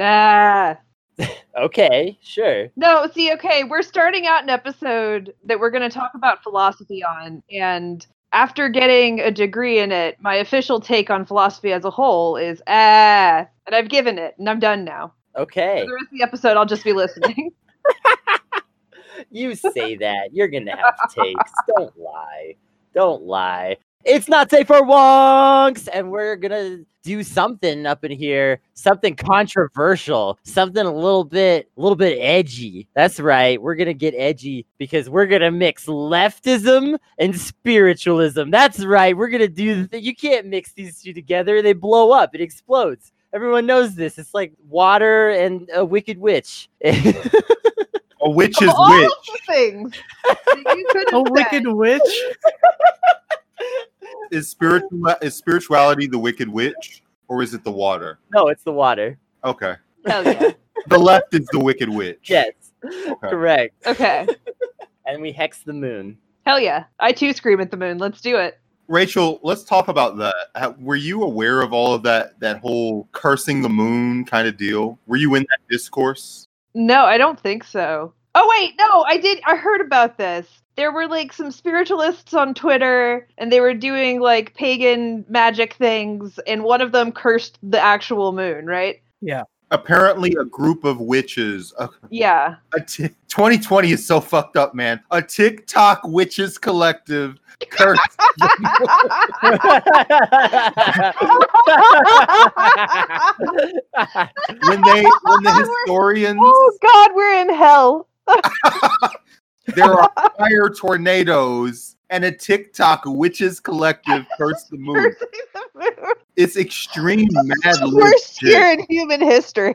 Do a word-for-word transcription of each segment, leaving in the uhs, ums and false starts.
Ah. Okay, sure. No, see, okay, we're starting out an episode that we're going to talk about philosophy on, and after getting a degree in it, my official take on philosophy as a whole is, ah, and I've given it, and I'm done now. Okay. For the rest of the episode, I'll just be listening. You say that. You're going to have takes. Don't lie. Don't lie. It's not safe for wonks, and we're going to do something up in here, something controversial, something a little bit, a little bit edgy. That's right. We're going to get edgy because we're going to mix leftism and spiritualism. That's right. We're going to do the thing. You can't mix these two together. They blow up. It explodes. Everyone knows this. It's like water and a wicked witch. A witch is of all witch. All the things that you could have a said. Wicked witch? Is spiritual is spirituality the wicked witch, or is it the water? No, it's the water. Okay. Hell yeah. The left is the wicked witch. Yes. Okay. Correct. Okay. And we hex the moon. Hell yeah. I too scream at the moon. Let's do it. Rachel, let's talk about that. Were you aware of all of that, that whole cursing the moon kind of deal? Were you in that discourse? No, I don't think so. Oh, wait, no, I did. I heard about this. There were like some spiritualists on Twitter, and they were doing like pagan magic things, and one of them cursed the actual moon, right? Yeah. Apparently a group of witches. A, yeah. A t- twenty twenty is so fucked up, man. A TikTok witches collective cursed the moon. when they when the historians Oh God, we're in hell. There are fire tornadoes, and a TikTok witches collective cursed the moon. the moon. It's extreme mad. Worst year in human history.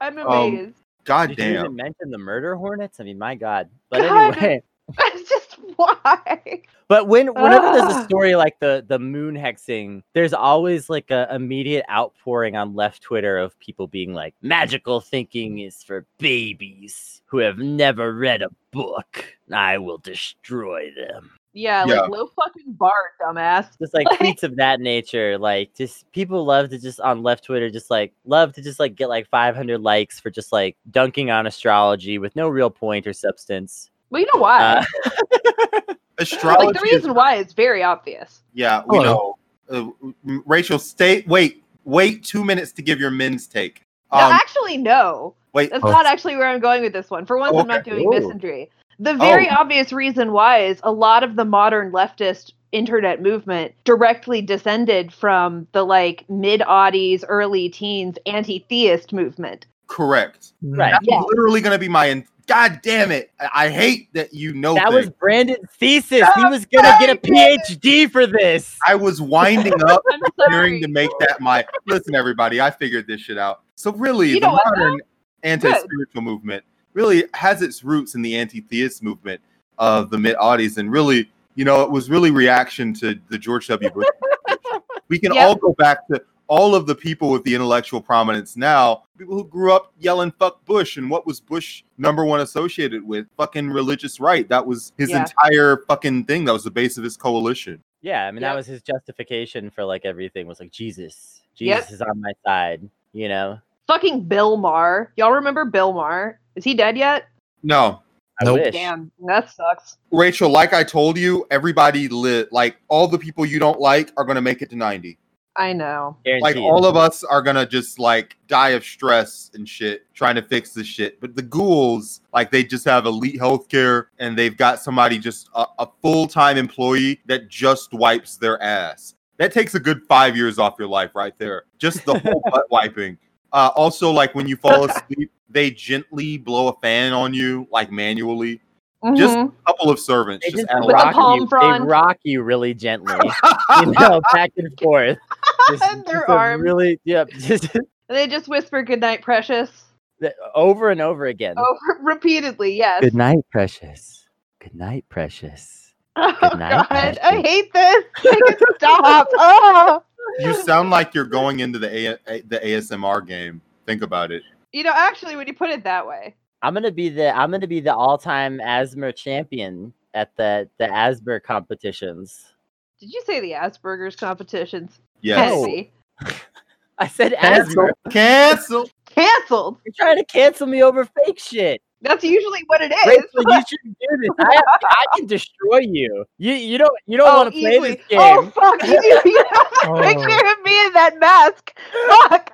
I'm amazed. Um, God Did damn. You even mention the murder hornets? I mean, my God. But God, anyway. That's just why. But when whenever Ugh. there's a story like the, the moon hexing, there's always like an immediate outpouring on left Twitter of people being like, magical thinking is for babies who have never read a book. I will destroy them. Yeah, like yeah. low fucking bar, dumbass. Just like, like tweets of that nature. Like, just people love to just on left Twitter, just like love to just like get like five hundred likes for just like dunking on astrology with no real point or substance. Well, you know why? Uh, astrology. Like, the reason why is very obvious. Yeah, we oh. know. Uh, Rachel, stay. Wait, wait two minutes to give your men's take. Um, no, actually, no. Wait, that's oh. not actually where I'm going with this one. For once, okay. I'm not doing Ooh. misandry. The very oh. obvious reason why is a lot of the modern leftist internet movement directly descended from the like mid-aughties, early teens anti-theist movement. Correct. Right. That's yeah. literally going to be my. In- God damn it. I hate that you know that things. Was Brandon's thesis. Stop he was going to get a P H D for this. I was winding up preparing to make that my... Listen, everybody, I figured this shit out. So really, you the modern anti-spiritual Good. movement really has its roots in the anti-theist movement of the mid-aughties. And really, you know, it was really reaction to the George W. Bush. We can yep. all go back to... all of the people with the intellectual prominence now, people who grew up yelling fuck Bush, and what was Bush number one associated with? Fucking religious right. That was his yeah. entire fucking thing. That was the base of his coalition. Yeah, I mean, yeah. that was his justification for like everything was like, Jesus. Jesus yep. is on my side, you know? Fucking Bill Maher. Y'all remember Bill Maher? Is he dead yet? No. I nope. wish. Damn, that sucks. Rachel, like I told you, everybody lit. Like, all the people you don't like are going to make it to ninety. I know. Guaranteed. Like, all of us are going to just, like, die of stress and shit, trying to fix this shit. But the ghouls, like, they just have elite healthcare, and they've got somebody just a, a full-time employee that just wipes their ass. That takes a good five years off your life right there. Just the whole butt wiping. Uh, also, like, when you fall asleep, they gently blow a fan on you, like, manually. Mm-hmm. Just a couple of servants. They just just rock you. They rock you really gently, you know, back and forth. Just, and their arms. Really, yep. Just, and they just whisper, "Good night, precious." The, over and over again. Over repeatedly, yes. Good night, precious. Good night, precious. Oh, Good night, God, precious. I hate this. I can stop. Oh. You sound like you're going into the A- the A S M R game. Think about it. You know, actually, when you put it that way. I'm gonna be the I'm gonna be the all-time A S M R champion at the the A S M R competitions. Did you say the Asperger's competitions? Yes. I said A S M R. Cancel. canceled. You're trying to cancel me over fake shit. That's usually what it is. Rachel, you shouldn't do this. I, have, I can destroy you. You you don't you don't oh, want to play this game. Oh fuck! You, you oh. Picture me in that mask. Fuck.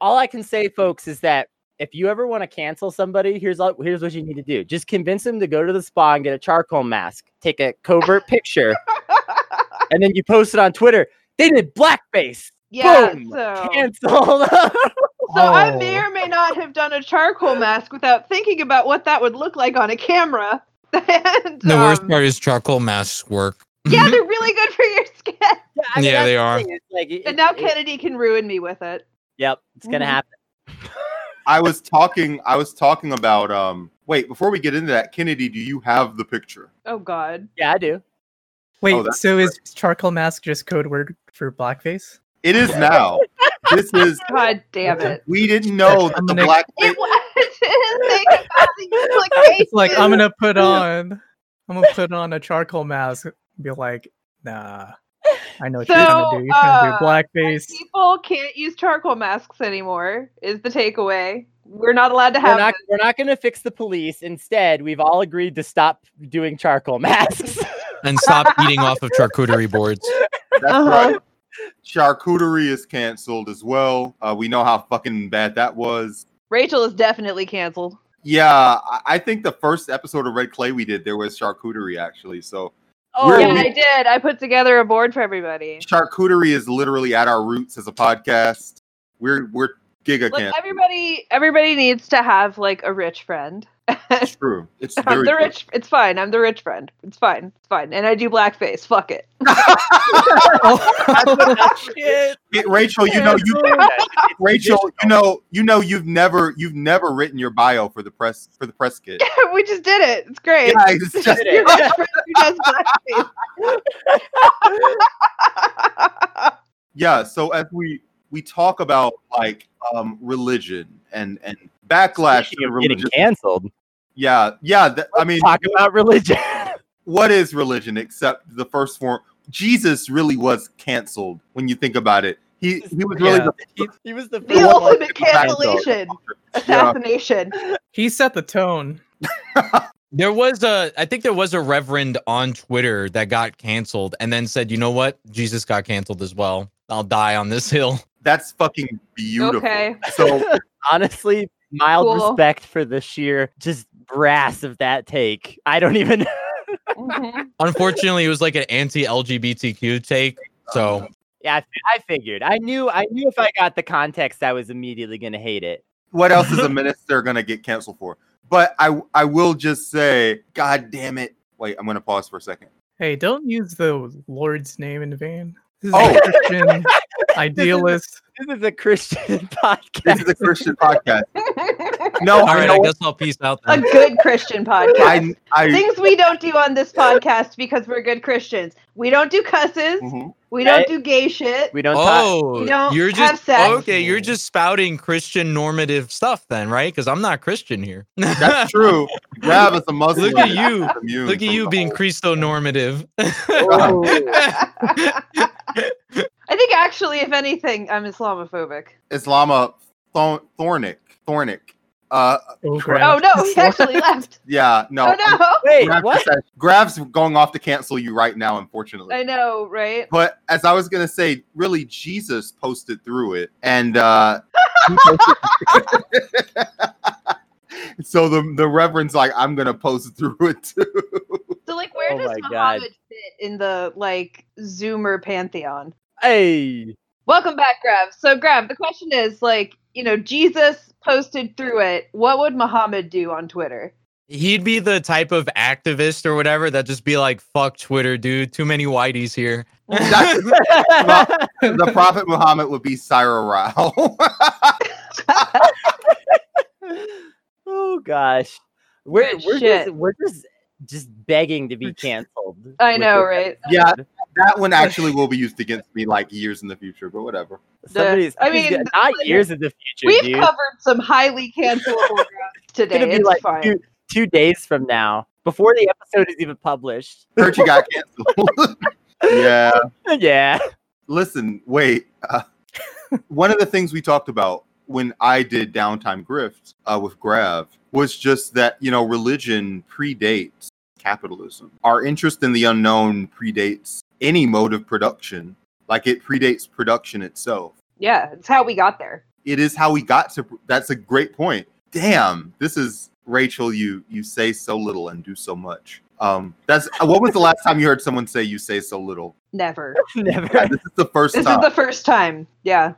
All I can say, folks, is that if you ever want to cancel somebody, here's all, here's what you need to do. Just convince them to go to the spa and get a charcoal mask. Take a covert picture, and then you post it on Twitter. They did blackface. Yeah, boom, so. Canceled. So oh. I may or may not have done a charcoal mask without thinking about what that would look like on a camera. And, the um, worst part is charcoal masks work. Yeah, they're really good for your skin. Yeah, I mean, yeah they the are. Like, it, and now it, Kennedy can ruin me with it. Yep, it's gonna mm. happen. I was talking. I was talking about. Um, wait, before we get into that, Kennedy, do you have the picture? Oh God. Yeah, I do. Wait, oh, so great. Is charcoal mask just code word for blackface? It is now. This is God damn it. We didn't know that the black it was it's like I'm gonna put on I'm gonna put on a charcoal mask and be like, nah. I know what so, you're gonna do. You're uh, gonna do blackface. People can't use charcoal masks anymore, is the takeaway. We're not allowed to have we're not, we're not gonna fix the police. Instead, we've all agreed to stop doing charcoal masks. And stop eating off of charcuterie boards. That's uh-huh. right. Charcuterie is canceled as well. Uh, we know how fucking bad that was. Rachel is definitely canceled. Yeah, I think the first episode of Red Clay we did, there was charcuterie actually. So, oh yeah, we... I did. I put together a board for everybody. Charcuterie is literally at our roots as a podcast. We're we're giga canceled. Look, everybody, everybody needs to have like a rich friend. It's true. It's I'm very the true. Rich. It's fine. I'm the rich friend. It's fine. It's fine. And I do blackface. Fuck it. Shit. It Rachel, you know you. Rachel, you know you know you've never you've never written your bio for the press for the press kit. We just did it. It's great. Yeah, it's just did it. Rich friend who does blackface. Yeah. So as we we talk about like um, religion and and. Backlash to religion. Getting canceled. Yeah, yeah. Th- I mean, talk about religion. What is religion except the first form? Jesus really was canceled when you think about it. He he was really yeah. the he, he was the, the ultimate cancellation, assassination. Yeah. He set the tone. There was a, I think there was a reverend on Twitter that got canceled and then said, you know what, Jesus got canceled as well. I'll die on this hill. That's fucking beautiful. Okay. So honestly, mild cool. respect for the sheer just brass of that take. I don't even. Mm-hmm. Unfortunately, it was like an anti-L G B T Q take. So yeah, I, I figured. I knew. I knew if I got the context, I was immediately going to hate it. What else is a minister going to get canceled for? But I, I will just say, God damn it! Wait, I'm going to pause for a second. Hey, don't use the Lord's name in vain. This is oh. a Christian idealist. This is, this is a Christian podcast. This is a Christian podcast. No, all right, I, I guess I'll peace out then. A good Christian podcast. I, I, Things we don't do on this podcast because we're good Christians. We don't do cusses. Mm-hmm. We don't do gay shit. We don't. Oh, talk, we don't you're have just sex. Okay. You're just spouting Christian normative stuff, then, right? Because I'm not Christian here. That's true. Grab as a Muslim. Look at you. Look at you being Christo normative. Oh. I think actually, if anything, I'm Islamophobic. Islama thornic, thornic. Uh, oh, oh no, he actually left. Yeah, no. Oh no. Wait, Grav what? Said, Grav's going off to cancel you right now, unfortunately. I know, right? But as I was gonna say, really, Jesus posted through it, and uh, so the the reverend's like, I'm gonna post through it too. So like, where oh does Muhammad God. fit in the like Zoomer pantheon? Hey, welcome back, Grav. So, Grav, the question is, like, you know, Jesus posted through it. What would Muhammad do on Twitter? He'd be the type of activist or whatever that just be like, fuck Twitter, dude. Too many whiteys here. The Prophet Muhammad would be Cyril Rao. Oh, gosh. We're, we're just... We're just Just begging to be canceled. I know, it. right? Yeah, that one actually will be used against me like years in the future, but whatever. Somebody's, I mean, good. not the, years in the future. We've dude. covered some highly cancelable grounds today. It's, be it's like fine. Two, two days from now, before the episode is even published, heard you got canceled. yeah, yeah. Listen, wait. Uh, one of the things we talked about when I did Downtime Grift uh, with Grav was just that, you know, religion predates capitalism. Our interest in the unknown predates any mode of production. Like, it predates production itself. Yeah, it's how we got there. It is how we got to. That's a great point. Damn, this is Rachel. You you say so little and do so much. Um, that's what was the last time you heard someone say you say so little? Never, never. Yeah, this is the first. This time. This is the first time. Yeah.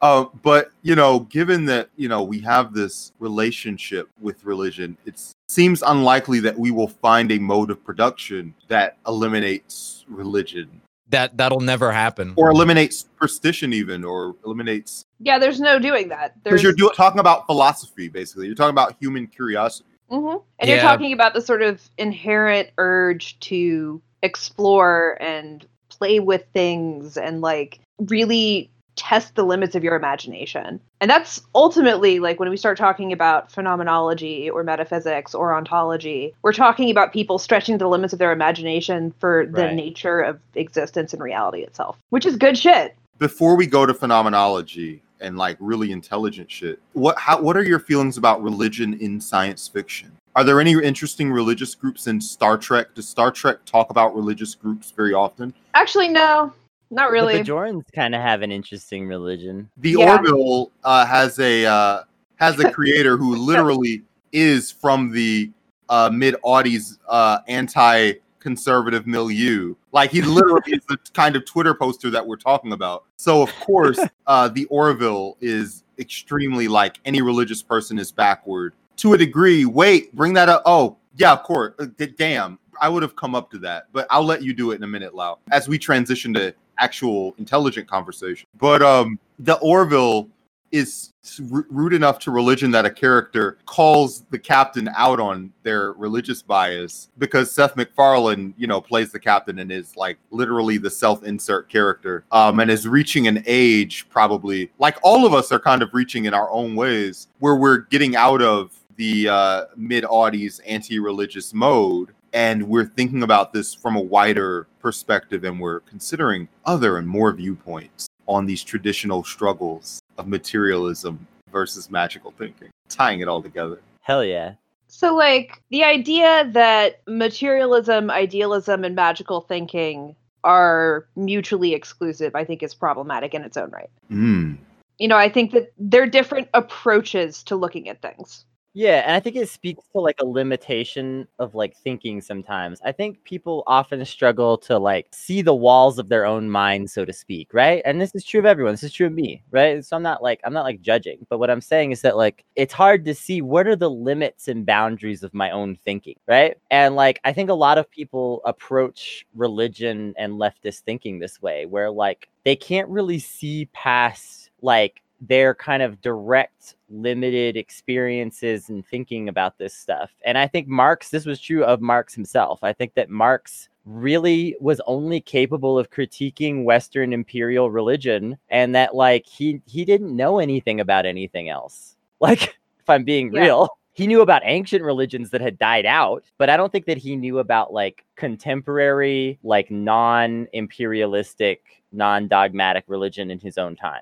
Uh, but you know, given that you know we have this relationship with religion, it seems unlikely that we will find a mode of production that eliminates religion. That that'll never happen. Or eliminate superstition even, or eliminates... Yeah, there's no doing that. Because you're do- talking about philosophy, basically. You're talking about human curiosity. Mm-hmm. And yeah. You're talking about the sort of inherent urge to explore and play with things and, like, really test the limits of your imagination. And that's ultimately, like, when we start talking about phenomenology or metaphysics or ontology, we're talking about people stretching the limits of their imagination for the right. nature of existence and reality itself, which is good shit. Before we go to phenomenology and, like, really intelligent shit, what how, what are your feelings about religion in science fiction? Are there any interesting religious groups in Star Trek? Does Star Trek talk about religious groups very often? Actually, no. Not really. But the Jorans kind of have an interesting religion. The yeah. Orville uh, has a uh, has a creator who literally is from the uh, mid-aughties uh, anti-conservative milieu. Like, he literally is the kind of Twitter poster that we're talking about. So, of course, uh, the Orville is extremely, like, any religious person is backward. To a degree, wait, bring that up. Oh, yeah, of course. Damn, I would have come up to that. But I'll let you do it in a minute, Lau, as we transition to actual intelligent conversation. But um, the Orville is r- rude enough to religion that a character calls the captain out on their religious bias, because Seth MacFarlane, you know, plays the captain and is, like, literally the self-insert character, um, and is reaching an age, probably, like all of us are kind of reaching in our own ways, where we're getting out of the uh, mid-aughties anti-religious mode. And we're thinking about this from a wider perspective, and we're considering other and more viewpoints on these traditional struggles of materialism versus magical thinking, tying it all together. Hell yeah. So, like, the idea that materialism, idealism, and magical thinking are mutually exclusive, I think, is problematic in its own right. Mm. You know, I think that they're different approaches to looking at things. Yeah, and I think it speaks to, like, a limitation of, like, thinking sometimes. I think people often struggle to, like, see the walls of their own mind, so to speak, right? And this is true of everyone. This is true of me, right? So I'm not, like, I'm not, like, judging. But what I'm saying is that, like, it's hard to see what are the limits and boundaries of my own thinking, right? And, like, I think a lot of people approach religion and leftist thinking this way, where, like, they can't really see past, like, their kind of direct limited experiences and thinking about this stuff. And I think Marx, this was true of Marx himself. I think that Marx really was only capable of critiquing Western imperial religion, and that, like, he, he didn't know anything about anything else. Like, if I'm being yeah. real, he knew about ancient religions that had died out, but I don't think that he knew about, like, contemporary, like, non-imperialistic, non-dogmatic religion in his own time.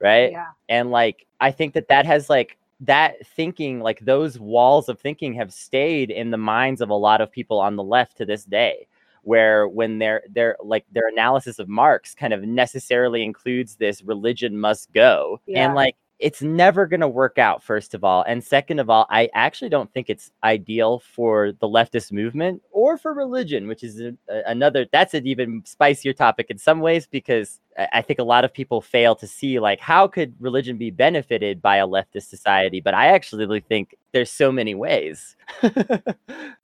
Right. Yeah. And, like, I think that that has, like, that thinking, like, those walls of thinking have stayed in the minds of a lot of people on the left to this day, where when their their like their analysis of Marx kind of necessarily includes this religion must go. Yeah. And, like, it's never going to work out, first of all. And second of all, I actually don't think it's ideal for the leftist movement or for religion, which is a, a, another, that's an even spicier topic in some ways, because I, I think a lot of people fail to see, like, how could religion be benefited by a leftist society? But I actually think there's so many ways.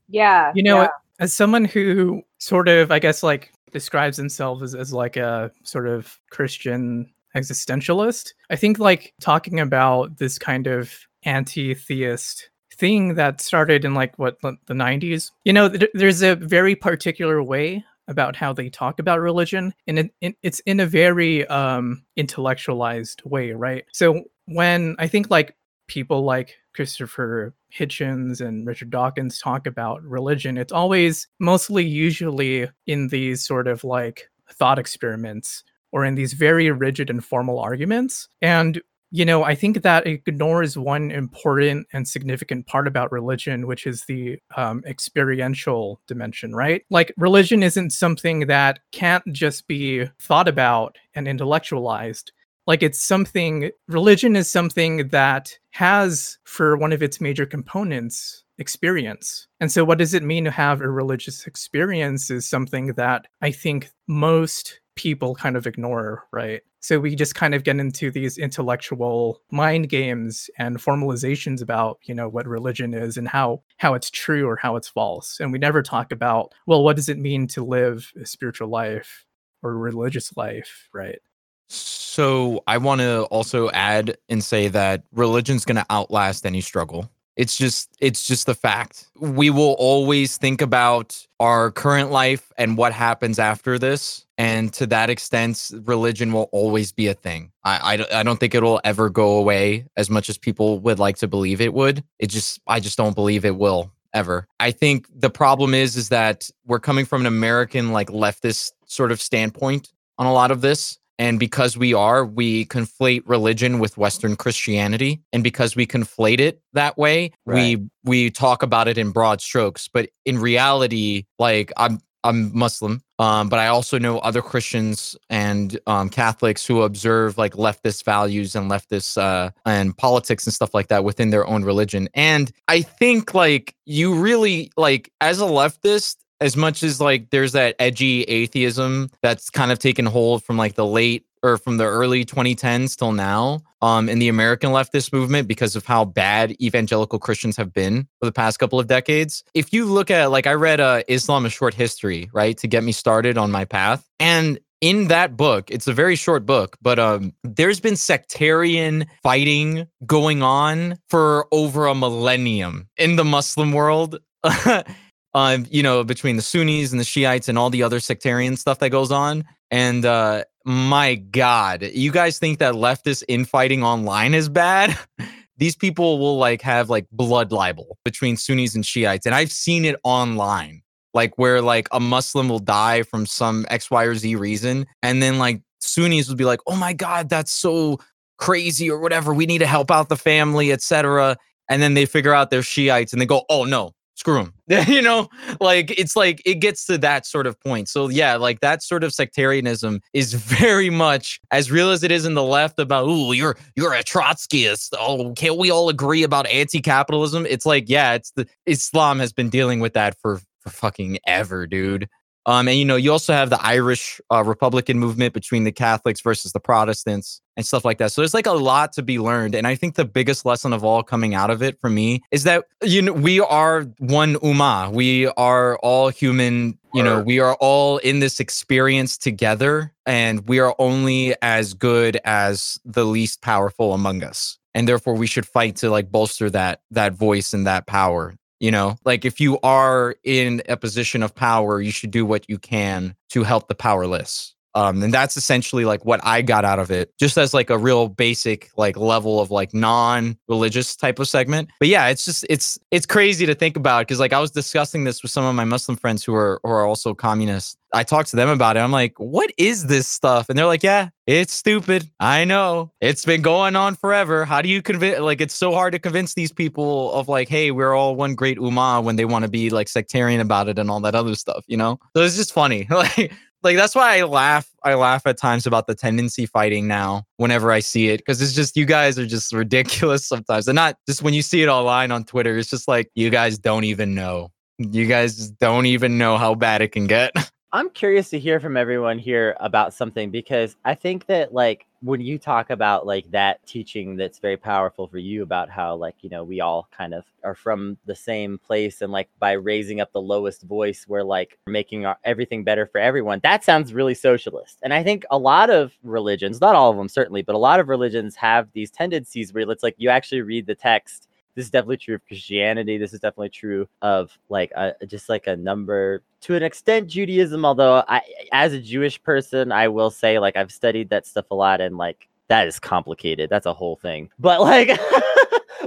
yeah. You know, yeah. As someone who sort of, I guess, like, describes themselves as, as like a sort of Christian existentialist, I think, like, talking about this kind of anti-theist thing that started in, like, what, the nineties, you know, th- there's a very particular way about how they talk about religion, and it, it, it's in a very um, intellectualized way, right? So when I think, like, people like Christopher Hitchens and Richard Dawkins talk about religion, it's always mostly usually in these sort of, like, thought experiments, or in these very rigid and formal arguments. And you know, I think that ignores one important and significant part about religion, which is the um, experiential dimension, right? Like, religion isn't something that can't just be thought about and intellectualized. Like, it's something, religion is something that has, for one of its major components, experience. And so what does it mean to have a religious experience is something that I think most people kind of ignore, right? So we just kind of get into these intellectual mind games and formalizations about, you know, what religion is and how how it's true or how it's false. And we never talk about, well, what does it mean to live a spiritual life or a religious life, right? So I want to also add and say that religion's going to outlast any struggle. It's just it's just the fact. We will always think about our current life and what happens after this. And to that extent, religion will always be a thing. I, I, I don't think it'll ever go away as much as people would like to believe it would. It just I just don't believe it will ever. I think the problem is, is that we're coming from an American, like, leftist sort of standpoint on a lot of this. And because we are, we conflate religion with Western Christianity. And because we conflate it that way, right, we we talk about it in broad strokes. But in reality, like, I'm I'm Muslim, um, but I also know other Christians and um, Catholics who observe, like, leftist values and leftist uh, and politics and stuff like that within their own religion. And I think, like, you really, like, as a leftist, as much as, like, there's that edgy atheism that's kind of taken hold from, like, the late or from the early twenty tens till now um, in the American leftist movement because of how bad evangelical Christians have been for the past couple of decades. If you look at, like, I read uh, Islam, A Short History, right, to get me started on my path. And in that book, it's a very short book, but um, there's been sectarian fighting going on for over a millennium in the Muslim world. Uh, you know, between the Sunnis and the Shiites and all the other sectarian stuff that goes on. And uh, my God, you guys think that leftist infighting online is bad? These people will, like, have, like, blood libel between Sunnis and Shiites. And I've seen it online, like, where, like, a Muslim will die from some X, Y, or Z reason. And then, like, Sunnis will be like, oh my God, that's so crazy or whatever. We need to help out the family, et cetera. And then they figure out they're Shiites and they go, oh no, screw them. You know, like, it's like it gets to that sort of point. So, yeah, like, that sort of sectarianism is very much as real as it is in the left about, oh, you're you're a Trotskyist. Oh, can't we all agree about anti-capitalism? It's like, yeah, it's the Islam has been dealing with that for, for fucking ever, dude. Um, and, you know, you also have the Irish uh, Republican movement between the Catholics versus the Protestants and stuff like that. So there's, like, a lot to be learned. And I think the biggest lesson of all coming out of it for me is that, you know, we are one ummah. We are all human. You know, we are all in this experience together, and we are only as good as the least powerful among us. And therefore, we should fight to, like, bolster that that voice and that power. You know, like, if you are in a position of power, you should do what you can to help the powerless. Um, and that's essentially, like, what I got out of it, just as, like, a real basic, like, level of, like, non-religious type of segment. But yeah, it's just it's it's crazy to think about, because, like, I was discussing this with some of my Muslim friends who are who are also communists. I talked to them about it. I'm like, what is this stuff? And they're like, yeah, it's stupid. I know. It's been going on forever. How do you convince? Like, it's so hard to convince these people of, like, hey, we're all one great ummah when they want to be, like, sectarian about it and all that other stuff, you know? So it's just funny. like. Like, that's why I laugh. I laugh at times about the tendency fighting now whenever I see it, because it's just, you guys are just ridiculous sometimes. And not just when you see it online on Twitter, it's just like, you guys don't even know. You guys just don't even know how bad it can get. I'm curious to hear from everyone here about something, because I think that, like, when you talk about, like, that teaching that's very powerful for you about how, like, you know, we all kind of are from the same place, and, like, by raising up the lowest voice, we're, like, making our, everything better for everyone. That sounds really socialist. And I think a lot of religions, not all of them certainly, but a lot of religions have these tendencies where it's like, you actually read the text. This is definitely true of Christianity. This is definitely true of, like, a, just like a number, to an extent, Judaism. Although I, as a Jewish person, I will say, like, I've studied that stuff a lot, and, like, that is complicated. That's a whole thing. But, like,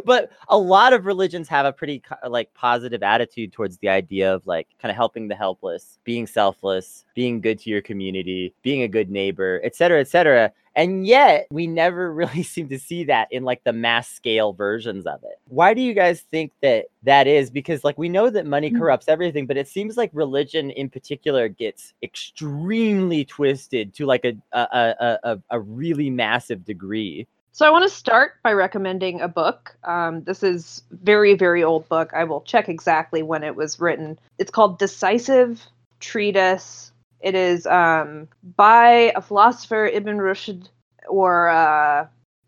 But a lot of religions have a pretty like positive attitude towards the idea of like kind of helping the helpless, being selfless, being good to your community, being a good neighbor, et cetera, et cetera. And yet we never really seem to see that in like the mass scale versions of it. Why do you guys think that that is? Because like we know that money corrupts everything, but it seems like religion in particular gets extremely twisted to like a a a, a really massive degree. So I want to start by recommending a book. Um, this is very, very old book. I will check exactly when it was written. It's called Decisive Treatise. It is um, by a philosopher, Ibn Rushd, or uh,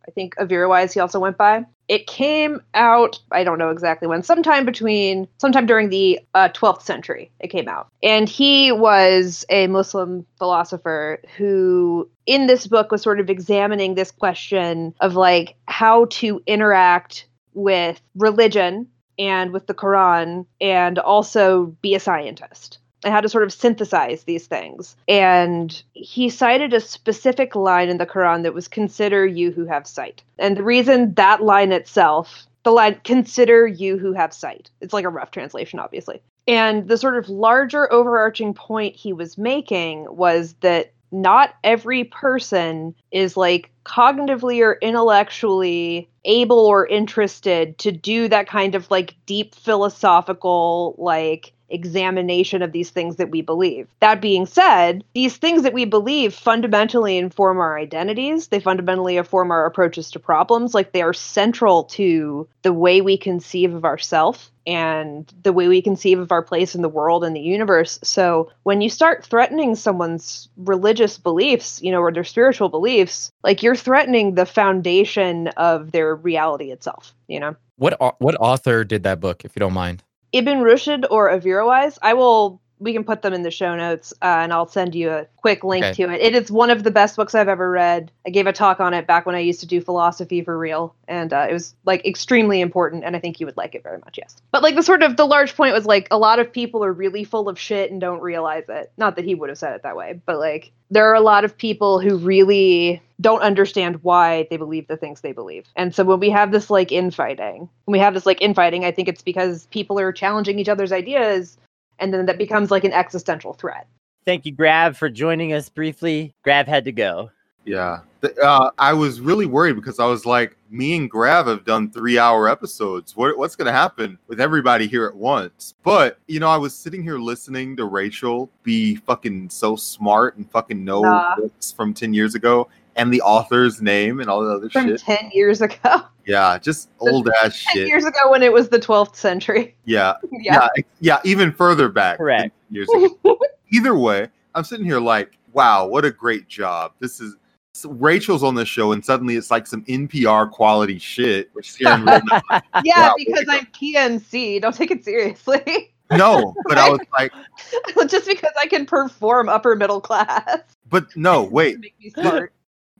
I think Averroes he also went by. It came out, I don't know exactly when, sometime between, sometime during the uh, twelfth century it came out. And he was a Muslim philosopher who, in this book, was sort of examining this question of like how to interact with religion and with the Quran and also be a scientist. And how to sort of synthesize these things. And he cited a specific line in the Quran that was, "Consider you who have sight." And the reason that line itself, the line, "Consider you who have sight." It's like a rough translation, obviously. And the sort of larger overarching point he was making was that not every person is like cognitively or intellectually able or interested to do that kind of like deep philosophical, like, examination of these things that we believe. That being said, these things that we believe fundamentally inform our identities. They fundamentally inform our approaches to problems. Like they are central to the way we conceive of ourselves and the way we conceive of our place in the world and the universe. So when you start threatening someone's religious beliefs, you know, or their spiritual beliefs, like you're threatening the foundation of their reality itself, you know? What what author did that book, if you don't mind? Ibn Rushd or Averroes, I will, we can put them in the show notes uh, and I'll send you a quick link okay. to it. It is one of the best books I've ever read. I gave a talk on it back when I used to do philosophy for real. And uh, it was like extremely important. And I think you would like it very much. Yes. But like the sort of the large point was like a lot of people are really full of shit and don't realize it. Not that he would have said it that way, but like there are a lot of people who really don't understand why they believe the things they believe. And so when we have this like infighting, when we have this like infighting, I think it's because people are challenging each other's ideas. And then that becomes like an existential threat. Thank you, Grav, for joining us briefly. Grav had to go. Yeah. Uh, I was really worried because I was like, me and Grav have done three-hour episodes. What, what's going to happen with everybody here at once? But, you know, I was sitting here listening to Rachel be fucking so smart and fucking know uh, books from ten years ago and the author's name and all the other from shit. From ten years ago? Yeah, just old-ass shit. ten years ago when it was the twelfth century. Yeah. Yeah, yeah, yeah even further back. Correct. Years ago. Either way, I'm sitting here like, wow, what a great job. This is Rachel's on the show, and suddenly it's like some N P R quality shit. Which is scaring me. Like, yeah, wow, because I'm P N C. Don't take it seriously. No, but I was like... Just because I can perform upper middle class. But no, wait. Make me smart.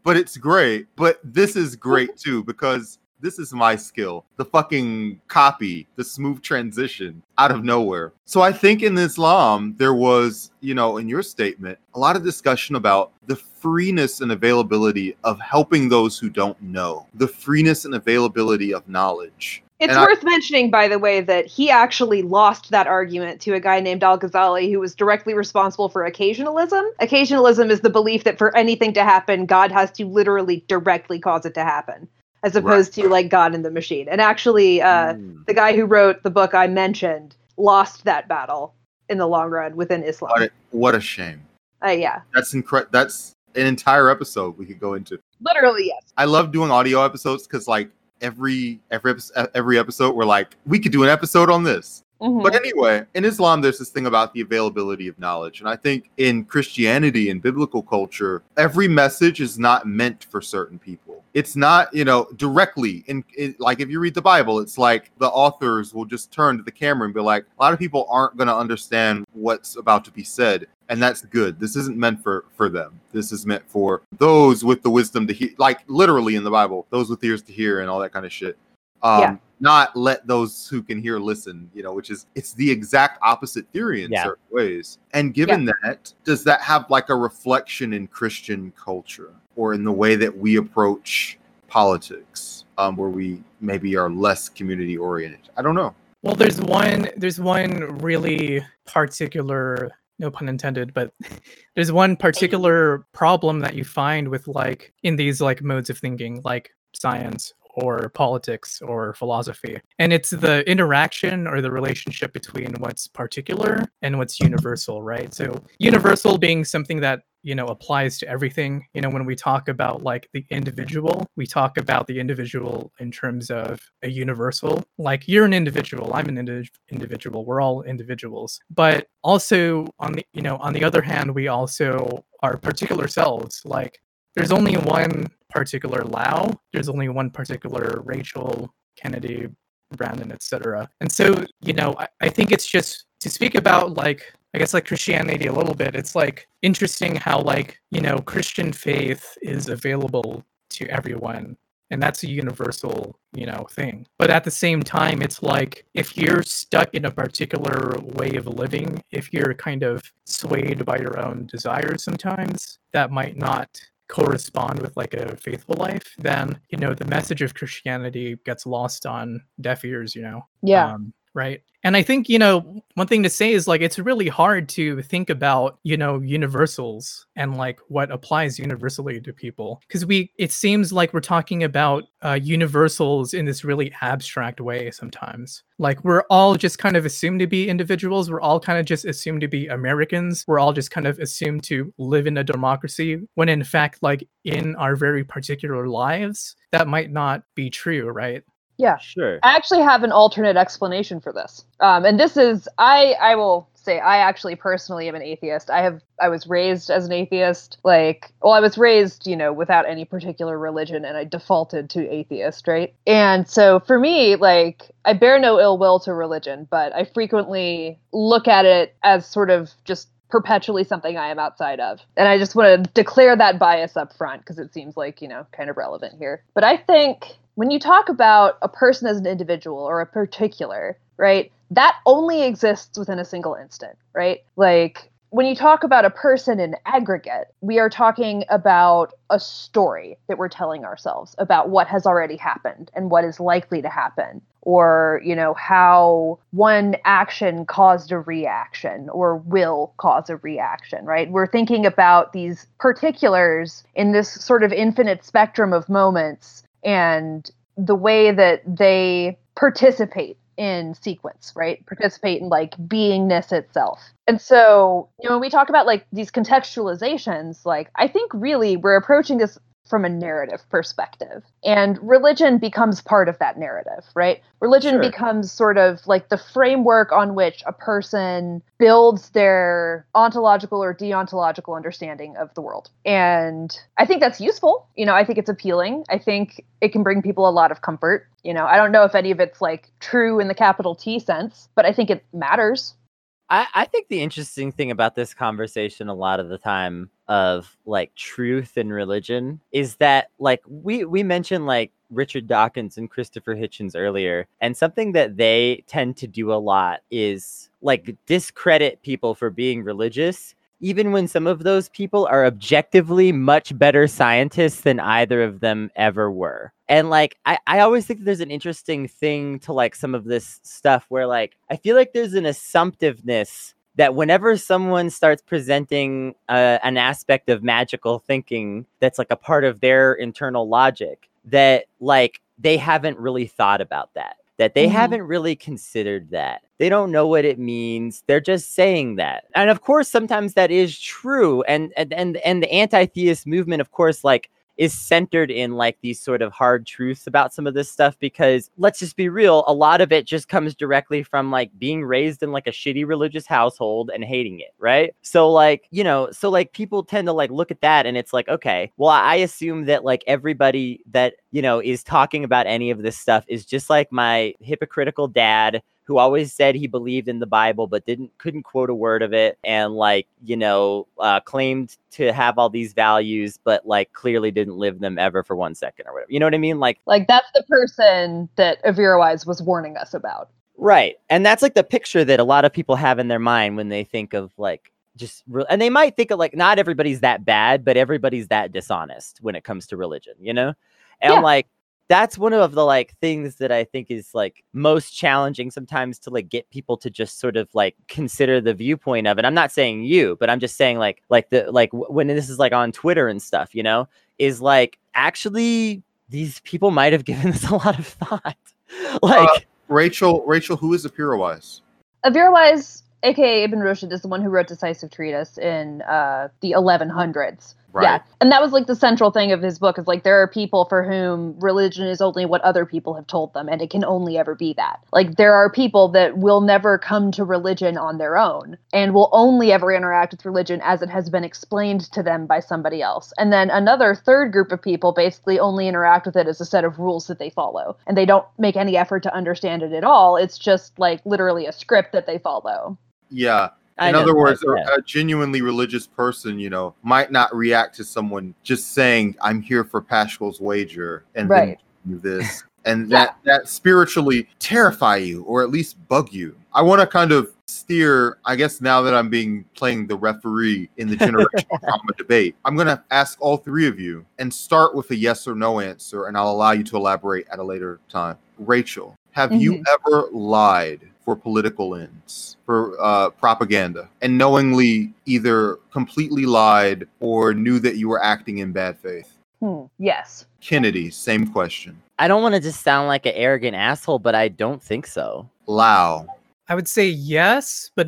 But it's great. But this is great, too, because... This is my skill, the fucking copy, the smooth transition out of nowhere. So I think in Islam, there was, you know, in your statement, a lot of discussion about the freeness and availability of helping those who don't know, the freeness and availability of knowledge. It's and worth I, mentioning, by the way, that he actually lost that argument to a guy named Al-Ghazali, who was directly responsible for occasionalism. Occasionalism is the belief that for anything to happen, God has to literally directly cause it to happen. As opposed right. to like God in the Machine. And actually, uh, mm. the guy who wrote the book I mentioned lost that battle in the long run within Islam. What a, what a shame. Uh, yeah. That's incredible. That's an entire episode we could go into. Literally, yes. I love doing audio episodes because like every, every, every episode we're like, we could do an episode on this. Mm-hmm. But anyway, in Islam, there's this thing about the availability of knowledge. And I think in Christianity and biblical culture, every message is not meant for certain people. It's not, you know, directly. In, in like, if you read the Bible, it's like the authors will just turn to the camera and be like, a lot of people aren't going to understand what's about to be said. And that's good. This isn't meant for, for them. This is meant for those with the wisdom to hear, like literally in the Bible, those with ears to hear and all that kind of shit. Um, yeah. Not let those who can hear listen, you know, which is, it's the exact opposite theory in yeah. certain ways. And given yeah. that, does that have like a reflection in Christian culture or in the way that we approach politics? um, where we maybe are less community oriented. I don't know. Well, there's one, there's one really particular, no pun intended, but there's one particular problem that you find with like in these like modes of thinking, like science or politics or philosophy. And it's the interaction or the relationship between what's particular and what's universal, right? So universal being something that, you know, applies to everything. You know, when we talk about like the individual, we talk about the individual in terms of a universal, like you're an individual, I'm an indi- individual, we're all individuals. But also on the, you know, on the other hand, we also are particular selves. Like there's only one particular Lau, there's only one particular Rachel, Kennedy, Brandon, et cetera. And so, you know, I, I think it's just to speak about like, I guess like Christianity a little bit, it's like interesting how like, you know, Christian faith is available to everyone. And that's a universal, you know, thing. But at the same time, it's like if you're stuck in a particular way of living, if you're kind of swayed by your own desires sometimes, that might not correspond with like a faithful life, then, you know, the message of Christianity gets lost on deaf ears, you know? Yeah. Um, right. And I think, you know, one thing to say is like, it's really hard to think about, you know, universals and like what applies universally to people. Because we, it seems like we're talking about uh, universals in this really abstract way sometimes. Like we're all just kind of assumed to be individuals. We're all kind of just assumed to be Americans. We're all just kind of assumed to live in a democracy when in fact, like in our very particular lives, that might not be true, right? Yeah, sure. I actually have an alternate explanation for this. Um, and this is, I, I will say, I actually personally am an atheist. I have, I was raised as an atheist. Like, well, I was raised, you know, without any particular religion, and I defaulted to atheist, right? And so for me, like, I bear no ill will to religion, but I frequently look at it as sort of just perpetually something I am outside of. And I just want to declare that bias up front because it seems like, you know, kind of relevant here. But I think when you talk about a person as an individual or a particular, right, that only exists within a single instant, right? Like when you talk about a person in aggregate, we are talking about a story that we're telling ourselves about what has already happened and what is likely to happen, or, you know, how one action caused a reaction or will cause a reaction, right? We're thinking about these particulars in this sort of infinite spectrum of moments and the way that they participate in sequence, right? Participate in like beingness itself. And so, you know, when we talk about like these contextualizations, like I think really we're approaching this from a narrative perspective. And religion becomes part of that narrative, right? Religion Sure. becomes sort of like the framework on which a person builds their ontological or deontological understanding of the world. And I think that's useful. You know, I think it's appealing. I think it can bring people a lot of comfort. You know, I don't know if any of it's like true in the capital T sense, but I think it matters. I, I think the interesting thing about this conversation a lot of the time of like truth and religion is that like we, we mentioned like Richard Dawkins and Christopher Hitchens earlier, and something that they tend to do a lot is like discredit people for being religious, even when some of those people are objectively much better scientists than either of them ever were. And like, I, I always think that there's an interesting thing to like some of this stuff where like, I feel like there's an assumptiveness that whenever someone starts presenting uh, an aspect of magical thinking that's like a part of their internal logic, that like they haven't really thought about that, that they mm-hmm. haven't really considered that. They don't know what it means. They're just saying that. And of course, sometimes that is true. And and and, and the anti-theist movement, of course, like is centered in like these sort of hard truths about some of this stuff, because let's just be real, a lot of it just comes directly from like being raised in like a shitty religious household and hating it, right? So like, you know, so like people tend to like look at that and it's like, okay, well, I assume that like everybody that, you know, is talking about any of this stuff is just like my hypocritical dad who always said he believed in the Bible but didn't couldn't quote a word of it, and like, you know, uh, claimed to have all these values but like clearly didn't live them ever for one second or whatever. You know what I mean? Like, like that's the person that Averroes was warning us about, right? And that's like the picture that a lot of people have in their mind when they think of like just re- and they might think of like not everybody's that bad, but everybody's that dishonest when it comes to religion, you know? And yeah. like. that's one of the like things that I think is like most challenging sometimes to like get people to just sort of like consider the viewpoint of it. I'm not saying you, but I'm just saying like, like the, like when this is like on Twitter and stuff, you know, is like, actually these people might've given this a lot of thought. Like uh, Rachel, Rachel, who is Averroes? Averroes, A K A Ibn Rushd, is the one who wrote Decisive Treatise in uh, the eleven hundreds. Right. Yeah. And that was like the central thing of his book is like there are people for whom religion is only what other people have told them, and it can only ever be that. Like there are people that will never come to religion on their own and will only ever interact with religion as it has been explained to them by somebody else. And then another third group of people basically only interact with it as a set of rules that they follow, and they don't make any effort to understand it at all. It's just like literally a script that they follow. Yeah. In other words, a genuinely religious person, you know, might not react to someone just saying, I'm here for Pascal's wager and right. then do this. And yeah. that, that spiritually terrify you or at least bug you. I want to kind of steer, I guess now that I'm being playing the referee in the generational trauma debate, I'm going to ask all three of you and start with a yes or no answer. And I'll allow you to elaborate at a later time. Rachel, have mm-hmm. you ever lied for political ends, for uh, propaganda, and knowingly either completely lied or knew that you were acting in bad faith? Hmm. Yes. Kennedy, same question. I don't want to just sound like an arrogant asshole, but I don't think so. Lau. I would say yes, but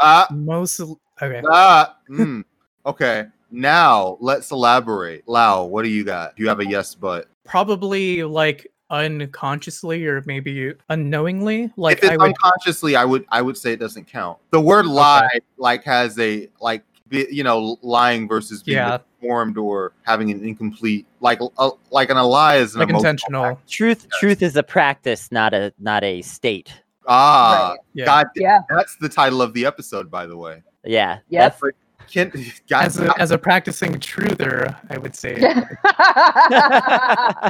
uh, most... Okay. Uh, mm, okay. Now, let's elaborate. Lau, what do you got? Do you have a yes, but? Probably, like... unconsciously or maybe unknowingly. Like if it's I would... unconsciously, I would I would say it doesn't count. The word lie okay. like has a like be, you know lying versus being yeah. formed or having an incomplete like uh, like an a lie is an like intentional practice. Truth. Yes. Truth is a practice, not a not a state. Ah, right. yeah. God, yeah. That's the title of the episode, by the way. Yeah. Yes. That's like, Can, guys, as, a, as a practicing truther, I would say.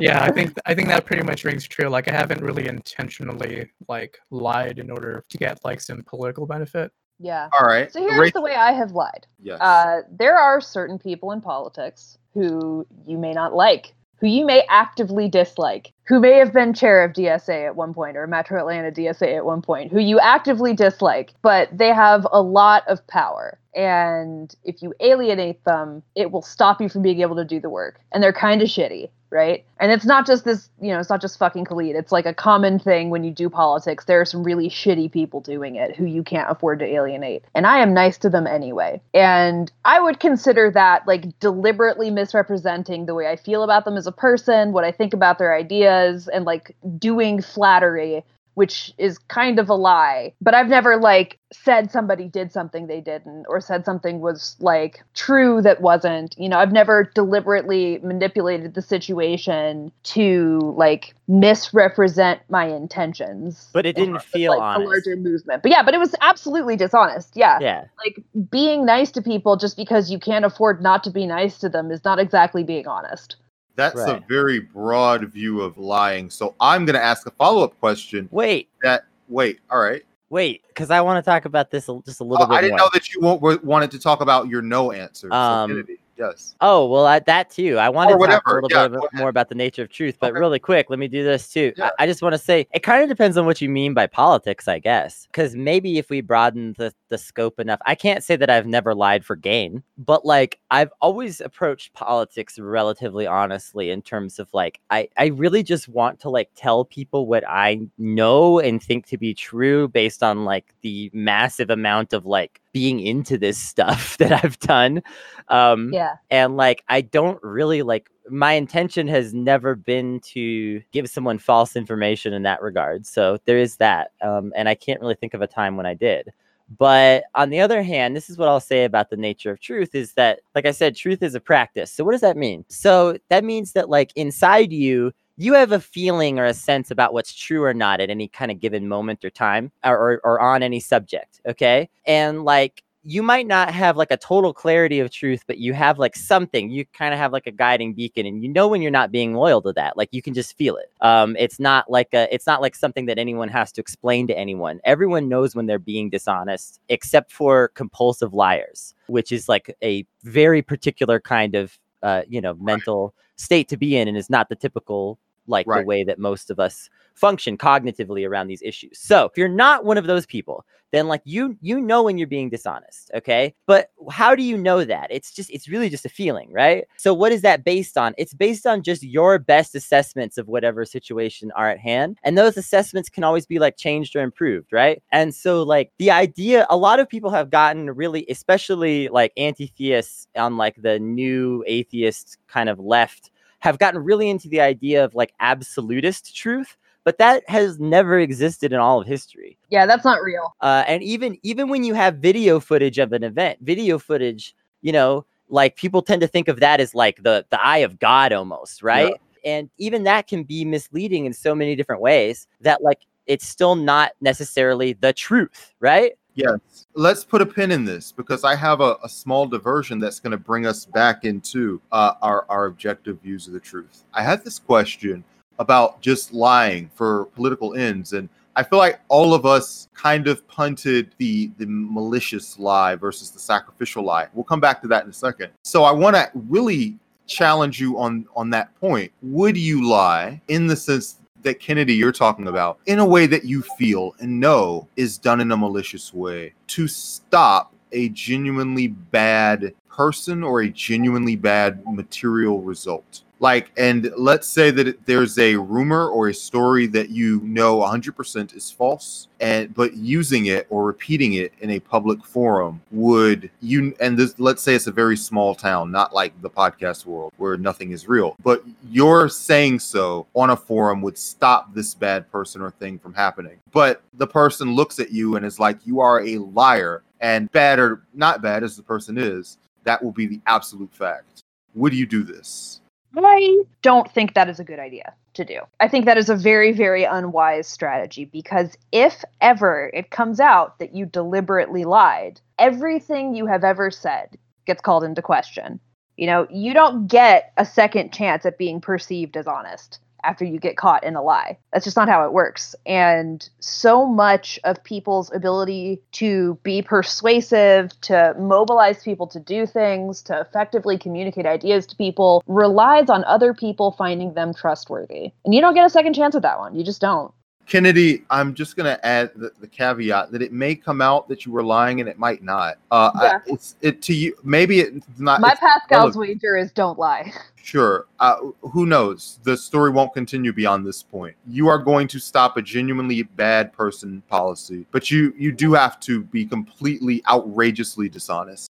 yeah, I think I think that pretty much rings true. Like, I haven't really intentionally like lied in order to get like some political benefit. Yeah. All right. So here's Rachel. The way I have lied. Yes. Uh, there are certain people in politics who you may not like, who you may actively dislike, who may have been chair of D S A at one point or Metro Atlanta D S A at one point, who you actively dislike, but they have a lot of power. And if you alienate them, it will stop you from being able to do the work. And they're kind of shitty, right? And it's not just this, you know, it's not just fucking Khalid. It's like a common thing when you do politics. There are some really shitty people doing it who you can't afford to alienate. And I am nice to them anyway. And I would consider that like deliberately misrepresenting the way I feel about them as a person, what I think about their ideas, and like doing flattery, which is kind of a lie. But I've never like said somebody did something they didn't, or said something was like true that wasn't. You know, I've never deliberately manipulated the situation to like misrepresent my intentions. But it didn't and, feel like, honest. A larger movement. But yeah, but it was absolutely dishonest. Yeah. Yeah. Like being nice to people just because you can't afford not to be nice to them is not exactly being honest. That's right. A very broad view of lying. So I'm going to ask a follow-up question. Wait. That Wait. All right. Wait, because I want to talk about this just a little oh, bit more. I didn't more. know that you won't, wanted to talk about your no answer. Um, so yes. Oh, well, I, that too. I wanted to talk a little yeah, bit more about the nature of truth. But okay. really quick, let me do this too. Yeah. I, I just want to say it kind of depends on what you mean by politics, I guess. Because maybe if we broaden the, the scope enough, I can't say that I've never lied for gain. But like I've always approached politics relatively honestly in terms of like I, I really just want to like tell people what I know and think to be true based on like the massive amount of like being into this stuff that I've done. Um, yeah. And like, I don't really like, my intention has never been to give someone false information in that regard. So there is that. Um, and I can't really think of a time when I did. But on the other hand, this is what I'll say about the nature of truth is that, like I said, truth is a practice. So what does that mean? So that means that like inside you, you have a feeling or a sense about what's true or not at any kind of given moment or time or, or, or on any subject. Okay. And like, you might not have like a total clarity of truth, but you have like something, you kind of have like a guiding beacon, and you know, when you're not being loyal to that, like you can just feel it. Um, it's not like a, it's not like something that anyone has to explain to anyone. Everyone knows when they're being dishonest, except for compulsive liars, which is like a very particular kind of, uh, you know, mental state to be in, and is not the typical like right. the way that most of us function cognitively around these issues. So if you're not one of those people, then like you, you know, when you're being dishonest. Okay. But how do you know that? It's just, it's really just a feeling, right? So what is that based on? It's based on just your best assessments of whatever situation are at hand. And those assessments can always be like changed or improved. Right. And so like the idea, a lot of people have gotten really, especially like anti-theists on like the new atheist kind of left, have gotten really into the idea of like absolutist truth. But that has never existed in all of history. Yeah, that's not real. Uh, and even even when you have video footage of an event, video footage, you know, like people tend to think of that as like the, the eye of God almost, right? Yeah. And even that can be misleading in so many different ways that like it's still not necessarily the truth, right? Yes. Let's put a pin in this because I have a, a small diversion that's going to bring us back into uh, our, our objective views of the truth. I had this question about just lying for political ends. And I feel like all of us kind of punted the, the malicious lie versus the sacrificial lie. We'll come back to that in a second. So I want to really challenge you on, on that point. Would you lie in the sense that, Kennedy, you're talking about in a way that you feel and know is done in a malicious way to stop a genuinely bad person or a genuinely bad material result? Like, and let's say that there's a rumor or a story that you know one hundred percent is false, and but using it or repeating it in a public forum would you, and this, let's say it's a very small town, not like the podcast world where nothing is real, but you're saying so on a forum would stop this bad person or thing from happening. But the person looks at you and is like, you are a liar, and bad or not bad as the person is, that will be the absolute fact. Would you do this? I don't think that is a good idea to do. I think that is a very, very unwise strategy, because if ever it comes out that you deliberately lied, everything you have ever said gets called into question. You know, you don't get a second chance at being perceived as honest after you get caught in a lie. That's just not how it works. And so much of people's ability to be persuasive, to mobilize people to do things, to effectively communicate ideas to people, relies on other people finding them trustworthy. And you don't get a second chance at that one. You just don't. Kennedy, I'm just going to add the, the caveat that it may come out that you were lying and it might not. Uh, yeah. I, it's it to you. Maybe it's not. My it's Pascal's relevant. Wager is don't lie. Sure. Uh, who knows? The story won't continue beyond this point. You are going to stop a genuinely bad person policy, but you, you do have to be completely outrageously dishonest.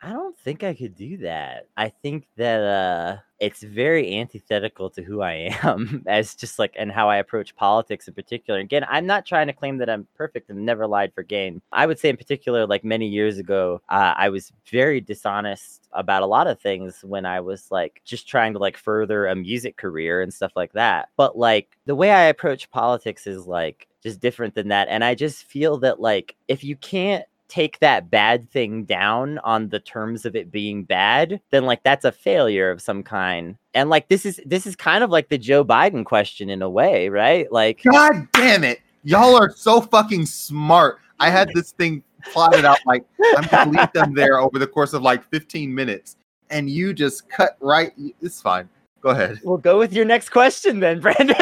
I don't think I could do that. I think that uh, it's very antithetical to who I am as just like, and how I approach politics in particular. Again, I'm not trying to claim that I'm perfect and never lied for gain. I would say in particular, like many years ago, uh, I was very dishonest about a lot of things when I was like just trying to like further a music career and stuff like that. But like the way I approach politics is like just different than that. And I just feel that like if you can't take that bad thing down on the terms of it being bad, then like that's a failure of some kind. And like this is this is kind of like the Joe Biden question in a way, right? Like, God damn it, y'all are so fucking smart. I had this thing plotted out like I'm gonna leave them there over the course of like fifteen minutes, and you just cut right. It's fine. Go ahead. We'll go with your next question then, Brandon.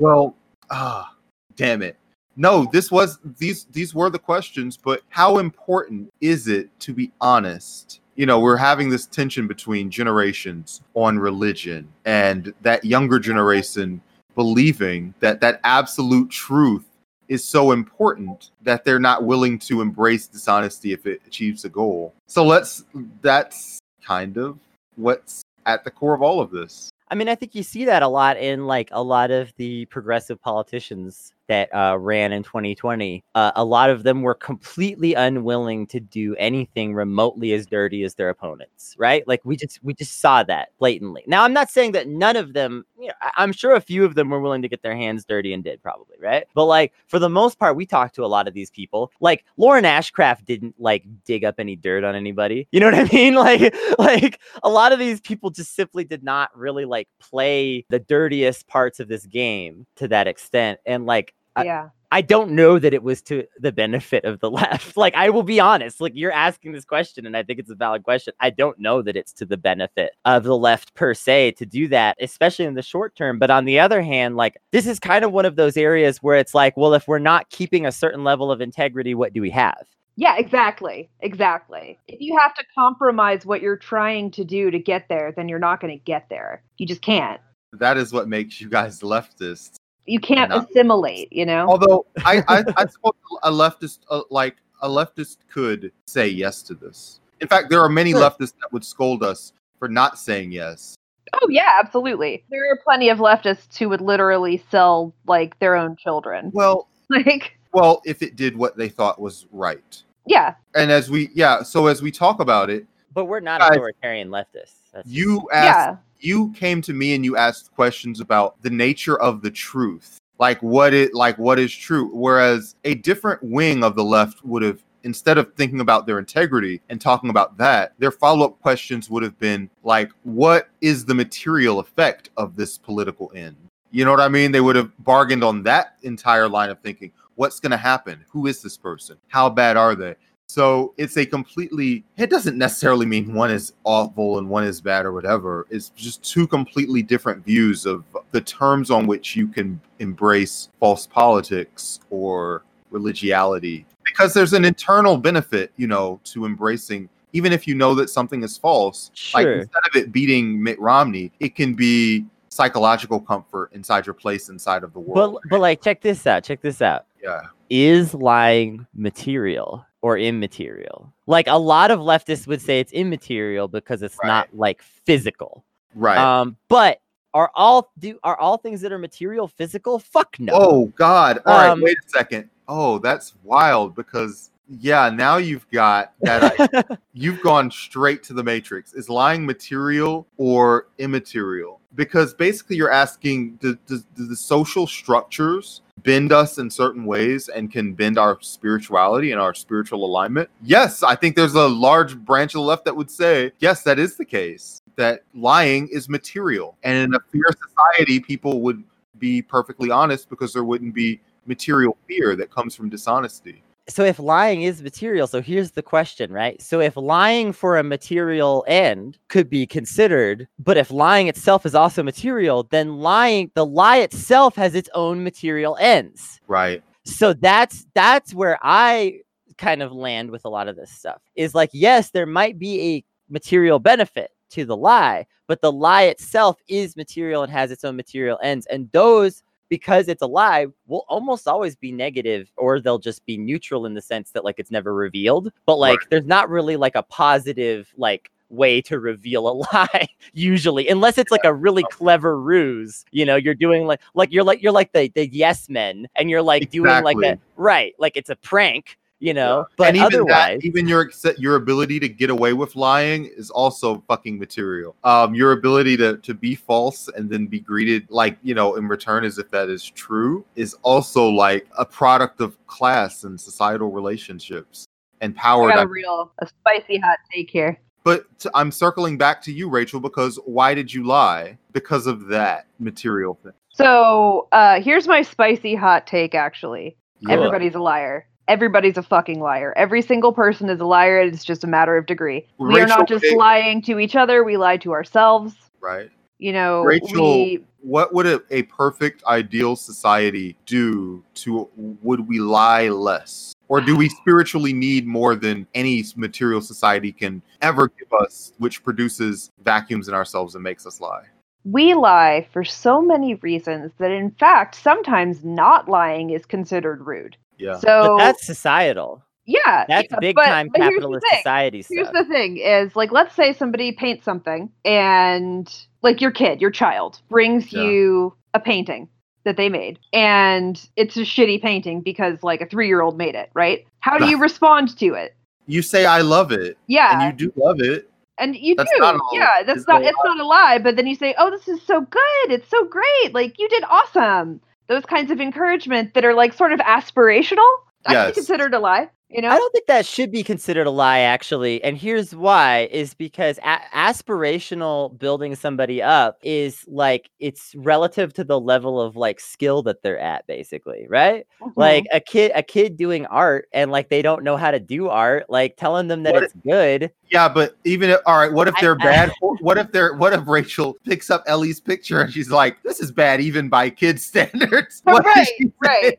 Well, ah, oh, damn it. No, this was these these were the questions, but how important is it to be honest? You know, we're having this tension between generations on religion and that younger generation believing that that absolute truth is so important that they're not willing to embrace dishonesty if it achieves a goal. So let's that's kind of what's at the core of all of this. I mean, I think you see that a lot in like a lot of the progressive politicians that uh, ran in twenty twenty. Uh, a lot of them were completely unwilling to do anything remotely as dirty as their opponents, right? Like we just we just saw that blatantly. Now, I'm not saying that none of them, you know, I- I'm sure a few of them were willing to get their hands dirty and did probably, right? But like for the most part, we talked to a lot of these people. Like Lauren Ashcraft didn't like dig up any dirt on anybody. You know what I mean? Like like a lot of these people just simply did not really like play the dirtiest parts of this game to that extent. And like, yeah. I don't know that it was to the benefit of the left. Like, I will be honest, like, you're asking this question and I think it's a valid question. I don't know that it's to the benefit of the left per se to do that, especially in the short term. But on the other hand, like, this is kind of one of those areas where it's like, well, if we're not keeping a certain level of integrity, what do we have? Yeah, exactly. Exactly. If you have to compromise what you're trying to do to get there, then you're not going to get there. You just can't. That is what makes you guys leftists. You can't not assimilate, you know? Although I, I, I suppose a leftist, uh, like a leftist could say yes to this. In fact, there are many Good. leftists that would scold us for not saying yes. Oh, yeah, absolutely. There are plenty of leftists who would literally sell, like, their own children. Well, like, well, if it did what they thought was right. Yeah. And as we, yeah, so as we talk about it. But we're not guys, authoritarian leftists. That's you asked, yeah. You came to me and you asked questions about the nature of the truth. Like what it, like what is true? Whereas a different wing of the left would have, instead of thinking about their integrity and talking about that, their follow-up questions would have been like, what is the material effect of this political end? You know what I mean? They would have bargained on that entire line of thinking. What's going to happen? Who is this person? How bad are they? So it's a completely, it doesn't necessarily mean one is awful and one is bad or whatever. It's just two completely different views of the terms on which you can embrace false politics or religiality. Because there's an internal benefit, you know, to embracing, even if you know that something is false, sure. Like instead of it beating Mitt Romney, it can be psychological comfort inside your place, inside of the world. But, but like, check this out, check this out. Yeah. Is lying material or immaterial? Like a lot of leftists would say it's immaterial because it's right. not like physical. Right. Um, but are all do are all things that are material physical? Fuck no. Oh God. All um, right, wait a second. Oh, that's wild because yeah, now you've got that. You've gone straight to the matrix. Is lying material or immaterial? Because basically you're asking, do, do, do the social structures bend us in certain ways and can bend our spirituality and our spiritual alignment? Yes, I think there's a large branch of the left that would say, yes, that is the case, that lying is material. And in a fear society, people would be perfectly honest because there wouldn't be material fear that comes from dishonesty. So if lying is material, so here's the question, right? So if lying for a material end could be considered, but if lying itself is also material, then lying, the lie itself has its own material ends. Right. So that's that's where I kind of land with a lot of this stuff. Is like, yes, there might be a material benefit to the lie, but the lie itself is material and has its own material ends. And those, because it's a lie, will almost always be negative, or they'll just be neutral in the sense that like it's never revealed. But like right. there's not really like a positive like way to reveal a lie usually, unless it's like a really clever ruse. You know, you're doing like like you're like you're like the the yes men, and you're like exactly. doing like that right, like it's a prank. You know, yeah. But and even otherwise, that, even your your ability to get away with lying is also fucking material. Um, your ability to to be false and then be greeted like, you know, in return as if that is true is also like a product of class and societal relationships and power. I got a real a spicy hot take here. But t- I'm circling back to you, Rachel, because why did you lie? Because of that material thing. So uh, here's my spicy hot take. Actually, yeah. Everybody's a liar. Everybody's a fucking liar. Every single person is a liar. It's just a matter of degree. We Rachel are not just David. lying to each other. We lie to ourselves. Right. You know, Rachel, we... what would a, a perfect ideal society do to, would we lie less? Or do we spiritually need more than any material society can ever give us, which produces vacuums in ourselves and makes us lie? We lie for so many reasons that, in fact, sometimes not lying is considered rude. Yeah. So but that's societal. Yeah. That's yeah, big but, time but capitalist society stuff. Here's the thing is like, let's say somebody paints something and like your kid, your child brings yeah. you a painting that they made and it's a shitty painting because like a three-year-old made it, right? How do you respond to it? You say, I love it. Yeah. And you do love it. And you that's do. Not yeah. That's it's not, it's not a lie. But then you say, oh, this is so good. It's so great. Like you did awesome. Those kinds of encouragement that are like sort of aspirational, yes. I considered a lie. You know, I don't think that should be considered a lie, actually. And here's why, is because a- aspirational building somebody up is like, it's relative to the level of like skill that they're at, basically. Right. Mm-hmm. Like a kid, a kid doing art and like, they don't know how to do art, like telling them that what it's if, good. Yeah. But even if, all right, what if they're I, bad? I, what if they're, what if Rachel picks up Ellie's picture and she's like, this is bad, even by kids' standards. What right. Right.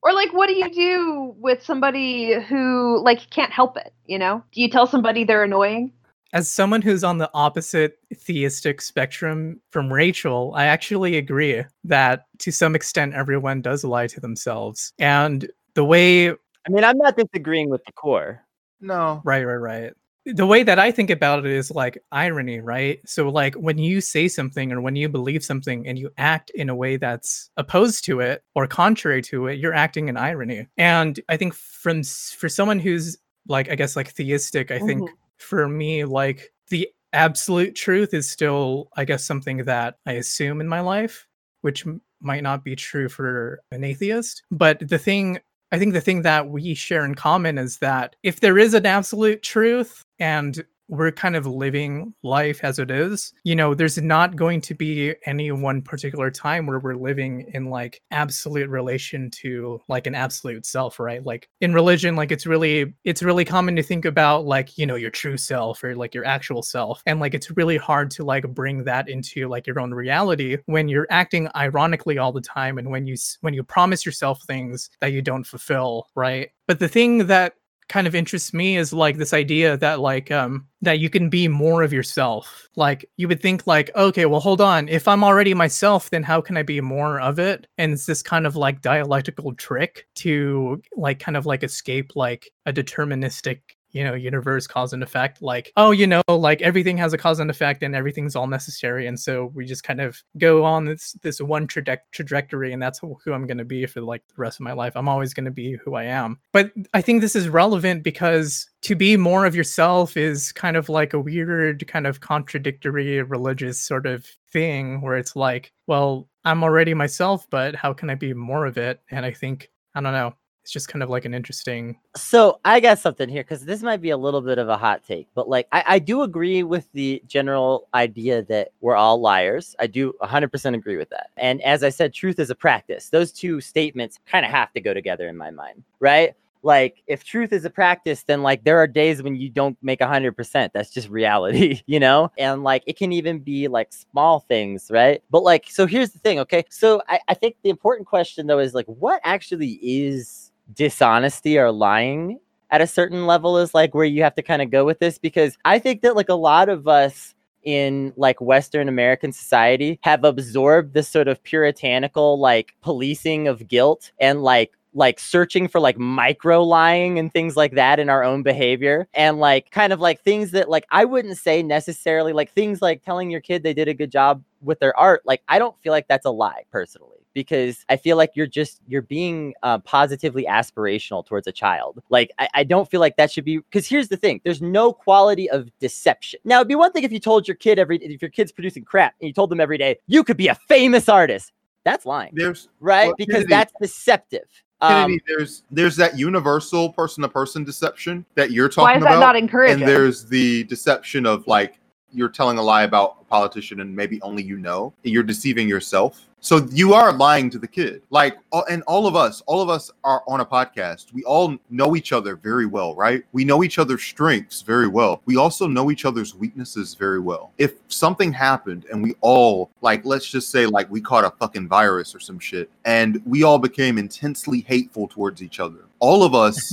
Or like, what do you do with somebody who like can't help it? You know, do you tell somebody they're annoying? As someone who's on the opposite theistic spectrum from Rachel, I actually agree that to some extent, everyone does lie to themselves. And the way, I mean, I'm not disagreeing with the core. No. Right, right, right. The way that I think about it is like irony, right? So like when you say something or when you believe something and you act in a way that's opposed to it or contrary to it, you're acting in irony. And I think from for someone who's like, I guess like theistic, I think mm-hmm. for me, like the absolute truth is still, I guess, something that I assume in my life, which m- might not be true for an atheist. But the thing, I think the thing that we share in common is that if there is an absolute truth, and we're kind of living life as it is, you know, there's not going to be any one particular time where we're living in like absolute relation to like an absolute self, right? Like in religion, like it's really, it's really common to think about like, you know, your true self or like your actual self. And like, it's really hard to like bring that into like your own reality when you're acting ironically all the time. And when you, when you promise yourself things that you don't fulfill, right? But the thing that kind of interests me is like this idea that like um that you can be more of yourself. Like you would think like, okay, well, hold on, if I'm already myself, then how can I be more of it? And it's this kind of like dialectical trick to like kind of like escape like a deterministic, you know, universe, cause and effect. Like, oh, you know, like everything has a cause and effect and everything's all necessary. And so we just kind of go on this this one traje- trajectory and that's who I'm going to be for like the rest of my life. I'm always going to be who I am. But I think this is relevant because to be more of yourself is kind of like a weird kind of contradictory religious sort of thing where it's like, well, I'm already myself, but how can I be more of it? And I think, I don't know. It's just kind of like an interesting. So I got something here because this might be a little bit of a hot take, but like I, I do agree with the general idea that we're all liars. I do one hundred percent agree with that. And as I said, truth is a practice. Those two statements kind of have to go together in my mind, right? Like if truth is a practice, then like there are days when you don't make one hundred percent. That's just reality, you know? And like it can even be like small things, right? But like, so here's the thing, okay? So I, I think the important question though is like, what actually is dishonesty or lying at a certain level is like where you have to kind of go with this, because I think that like a lot of us in like Western American society have absorbed this sort of puritanical like policing of guilt and like like searching for like micro lying and things like that in our own behavior. And like kind of like things that like I wouldn't say necessarily like things like telling your kid they did a good job with their art. Like I don't feel like that's a lie personally, because I feel like you're just, you're being uh, positively aspirational towards a child. Like, I, I don't feel like that should be, because here's the thing, there's no quality of deception. Now, it'd be one thing if you told your kid every, if your kid's producing crap and you told them every day, you could be a famous artist. That's lying, there's, right? Well, because Kennedy, that's deceptive. Kennedy, um, there's there's that universal person-to-person deception that you're talking about. Why is that about, not encouraging? And there's the deception of like, you're telling a lie about a politician and maybe only you know, and you're deceiving yourself. So you are lying to the kid. Like, and all of us, all of us are on a podcast. We all know each other very well, right? We know each other's strengths very well. We also know each other's weaknesses very well. If something happened and we all, like, let's just say like we caught a fucking virus or some shit, and we all became intensely hateful towards each other. All of us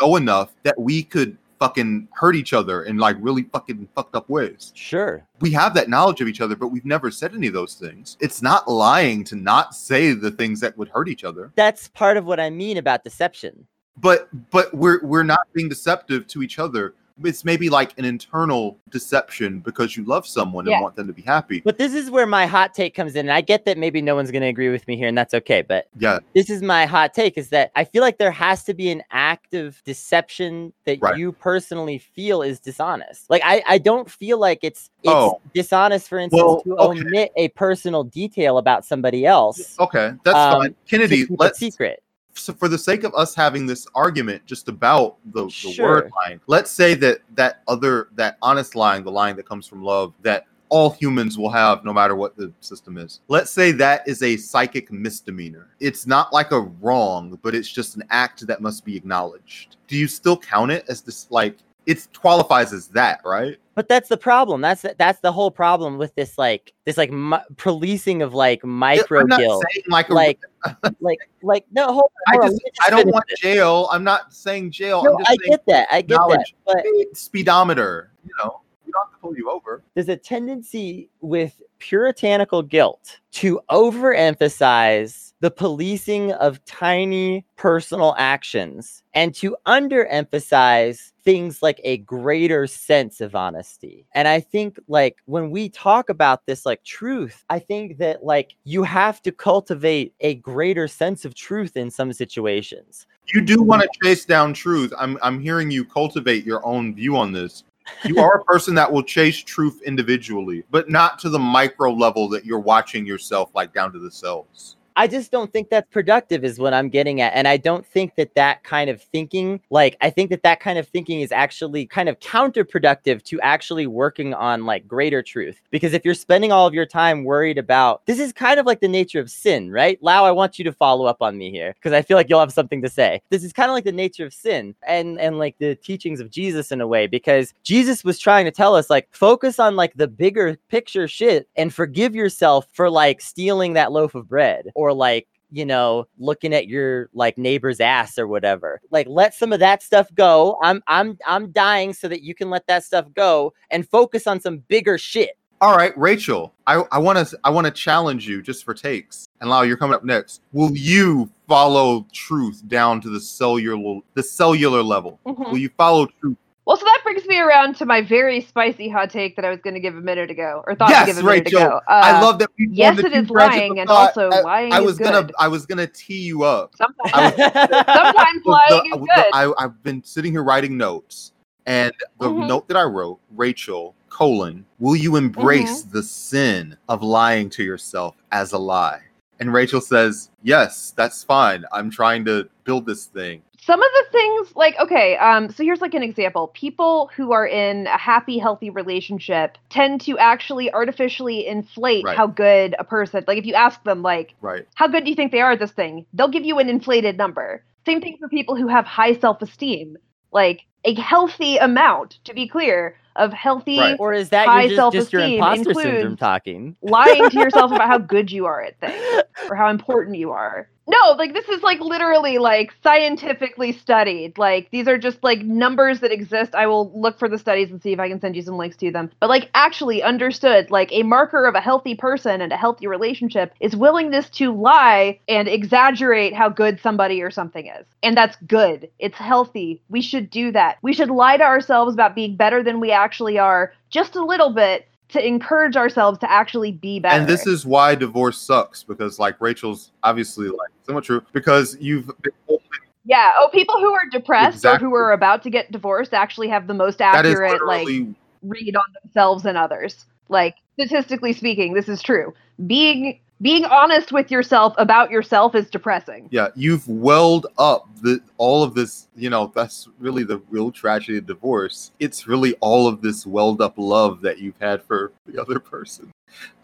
know enough that we could fucking hurt each other in like really fucking fucked up ways. Sure. We have that knowledge of each other, but we've never said any of those things. It's not lying to not say the things that would hurt each other. That's part of what I mean about deception. But but we're we're not being deceptive to each other. It's maybe like an internal deception because you love someone yeah. and want them to be happy. But this is where my hot take comes in. And I get that maybe no one's going to agree with me here, and that's okay. But yeah, this is my hot take, is that I feel like there has to be an active deception that right. you personally feel is dishonest. Like, I, I don't feel like it's, it's oh. dishonest, for instance, well, to okay. omit a personal detail about somebody else. Okay, that's um, fine. Kennedy, let's... secret. so for the sake of us having this argument just about the, the sure. word line, let's say that that other, that honest line, the line that comes from love, that all humans will have no matter what the system is. Let's say that is a psychic misdemeanor. It's not like a wrong, but it's just an act that must be acknowledged. Do you still count it as this, like, it qualifies as that, right? But that's the problem. That's the, that's the whole problem with this, like, this like mi- policing of like micro guilt. Like, like, like, like, no, hold on. Hold I, just, just I don't want this. Jail. I'm not saying jail. No, I'm just I saying get that. I get that. But speedometer, you know. You don't have to pull you over. There's a tendency with puritanical guilt to overemphasize the policing of tiny personal actions and to underemphasize things like a greater sense of honesty. And I think, like, when we talk about this, like, truth, I think that, like, you have to cultivate a greater sense of truth in some situations. You do want to chase down truth. I'm I'm hearing you cultivate your own view on this. You are a person that will chase truth individually, but not to the micro level that you're watching yourself, like down to the cells. I just don't think that's productive is what I'm getting at. And I don't think that that kind of thinking, like, I think that that kind of thinking is actually kind of counterproductive to actually working on like greater truth. Because if you're spending all of your time worried about, this is kind of like the nature of sin, right? Lau, I want you to follow up on me here because I feel like you'll have something to say. This is kind of like the nature of sin and, and like the teachings of Jesus in a way, because Jesus was trying to tell us, like, focus on like the bigger picture shit and forgive yourself for like stealing that loaf of bread or Or like, you know, looking at your like neighbor's ass or whatever. Like, let some of that stuff go. I'm I'm I'm dying so that you can let that stuff go and focus on some bigger shit. All right, Rachel, I I want to I want to challenge you just for takes. And Lau, you're coming up next. Will you follow truth down to the cellular the cellular level? Mm-hmm. Will you follow truth? Well, so that brings me around to my very spicy hot take that I was going to give a minute ago, or thought yes, to give a minute Rachel. ago. Uh, I love that. We yes, it is lying, and thought. also I, lying I was is gonna, good. I was going to tee you up. Sometimes, I was, sometimes lying the, is good. The, I, I've been sitting here writing notes, and the mm-hmm. note that I wrote, Rachel, colon, will you embrace mm-hmm. the sin of lying to yourself as a lie? And Rachel says, yes, that's fine. I'm trying to build this thing. Some of the things, like, okay, um, so here's like an example. People who are in a happy, healthy relationship tend to actually artificially inflate right. how good a person, like if you ask them, like, right. how good do you think they are at this thing? They'll give you an inflated number. Same thing for people who have high self-esteem, like a healthy amount, to be clear, of healthy, right. or is that high you're just, self-esteem just your imposter syndrome talking? Lying to yourself about how good you are at things or how important you are. No, like this is like literally like scientifically studied. Like these are just like numbers that exist. I will look for the studies and see if I can send you some links to them. But like actually understood, like a marker of a healthy person and a healthy relationship is willingness to lie and exaggerate how good somebody or something is. And that's good. It's healthy. We should do that. We should lie to ourselves about being better than we actually are just a little bit, to encourage ourselves to actually be better. And this is why divorce sucks, because like Rachel's obviously like somewhat true, because you've been yeah oh people who are depressed exactly. or who are about to get divorced actually have the most accurate like read on themselves and others. Like statistically speaking, this is true. Being being honest with yourself about yourself is depressing. Yeah, you've welled up the all of this, you know, that's really the real tragedy of divorce. It's really all of this welled up love that you've had for the other person.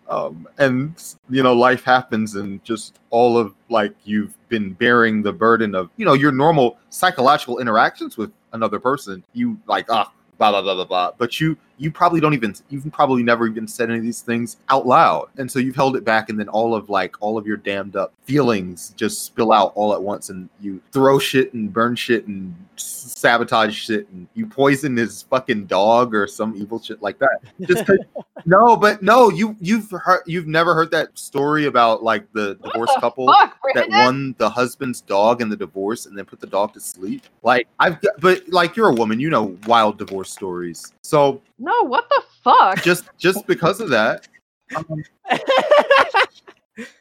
Um, and, you know, life happens and just all of like you've been bearing the burden of, you know, your normal psychological interactions with another person. You like, ah, blah, blah, blah, blah, blah. But you, you probably don't even, you've probably never even said any of these things out loud. And so you've held it back. And then all of like, all of your damned up feelings just spill out all at once. And you throw shit and burn shit and sabotage shit. And you poison his fucking dog or some evil shit like that. Just no, but no, you, you've heard, you've never heard that story about like the divorced couple fuck, that won the husband's dog in the divorce and then put the dog to sleep. Like I've, but like you're a woman, you know, wild divorce stories. So no, what the fuck? Just just because of that. Um,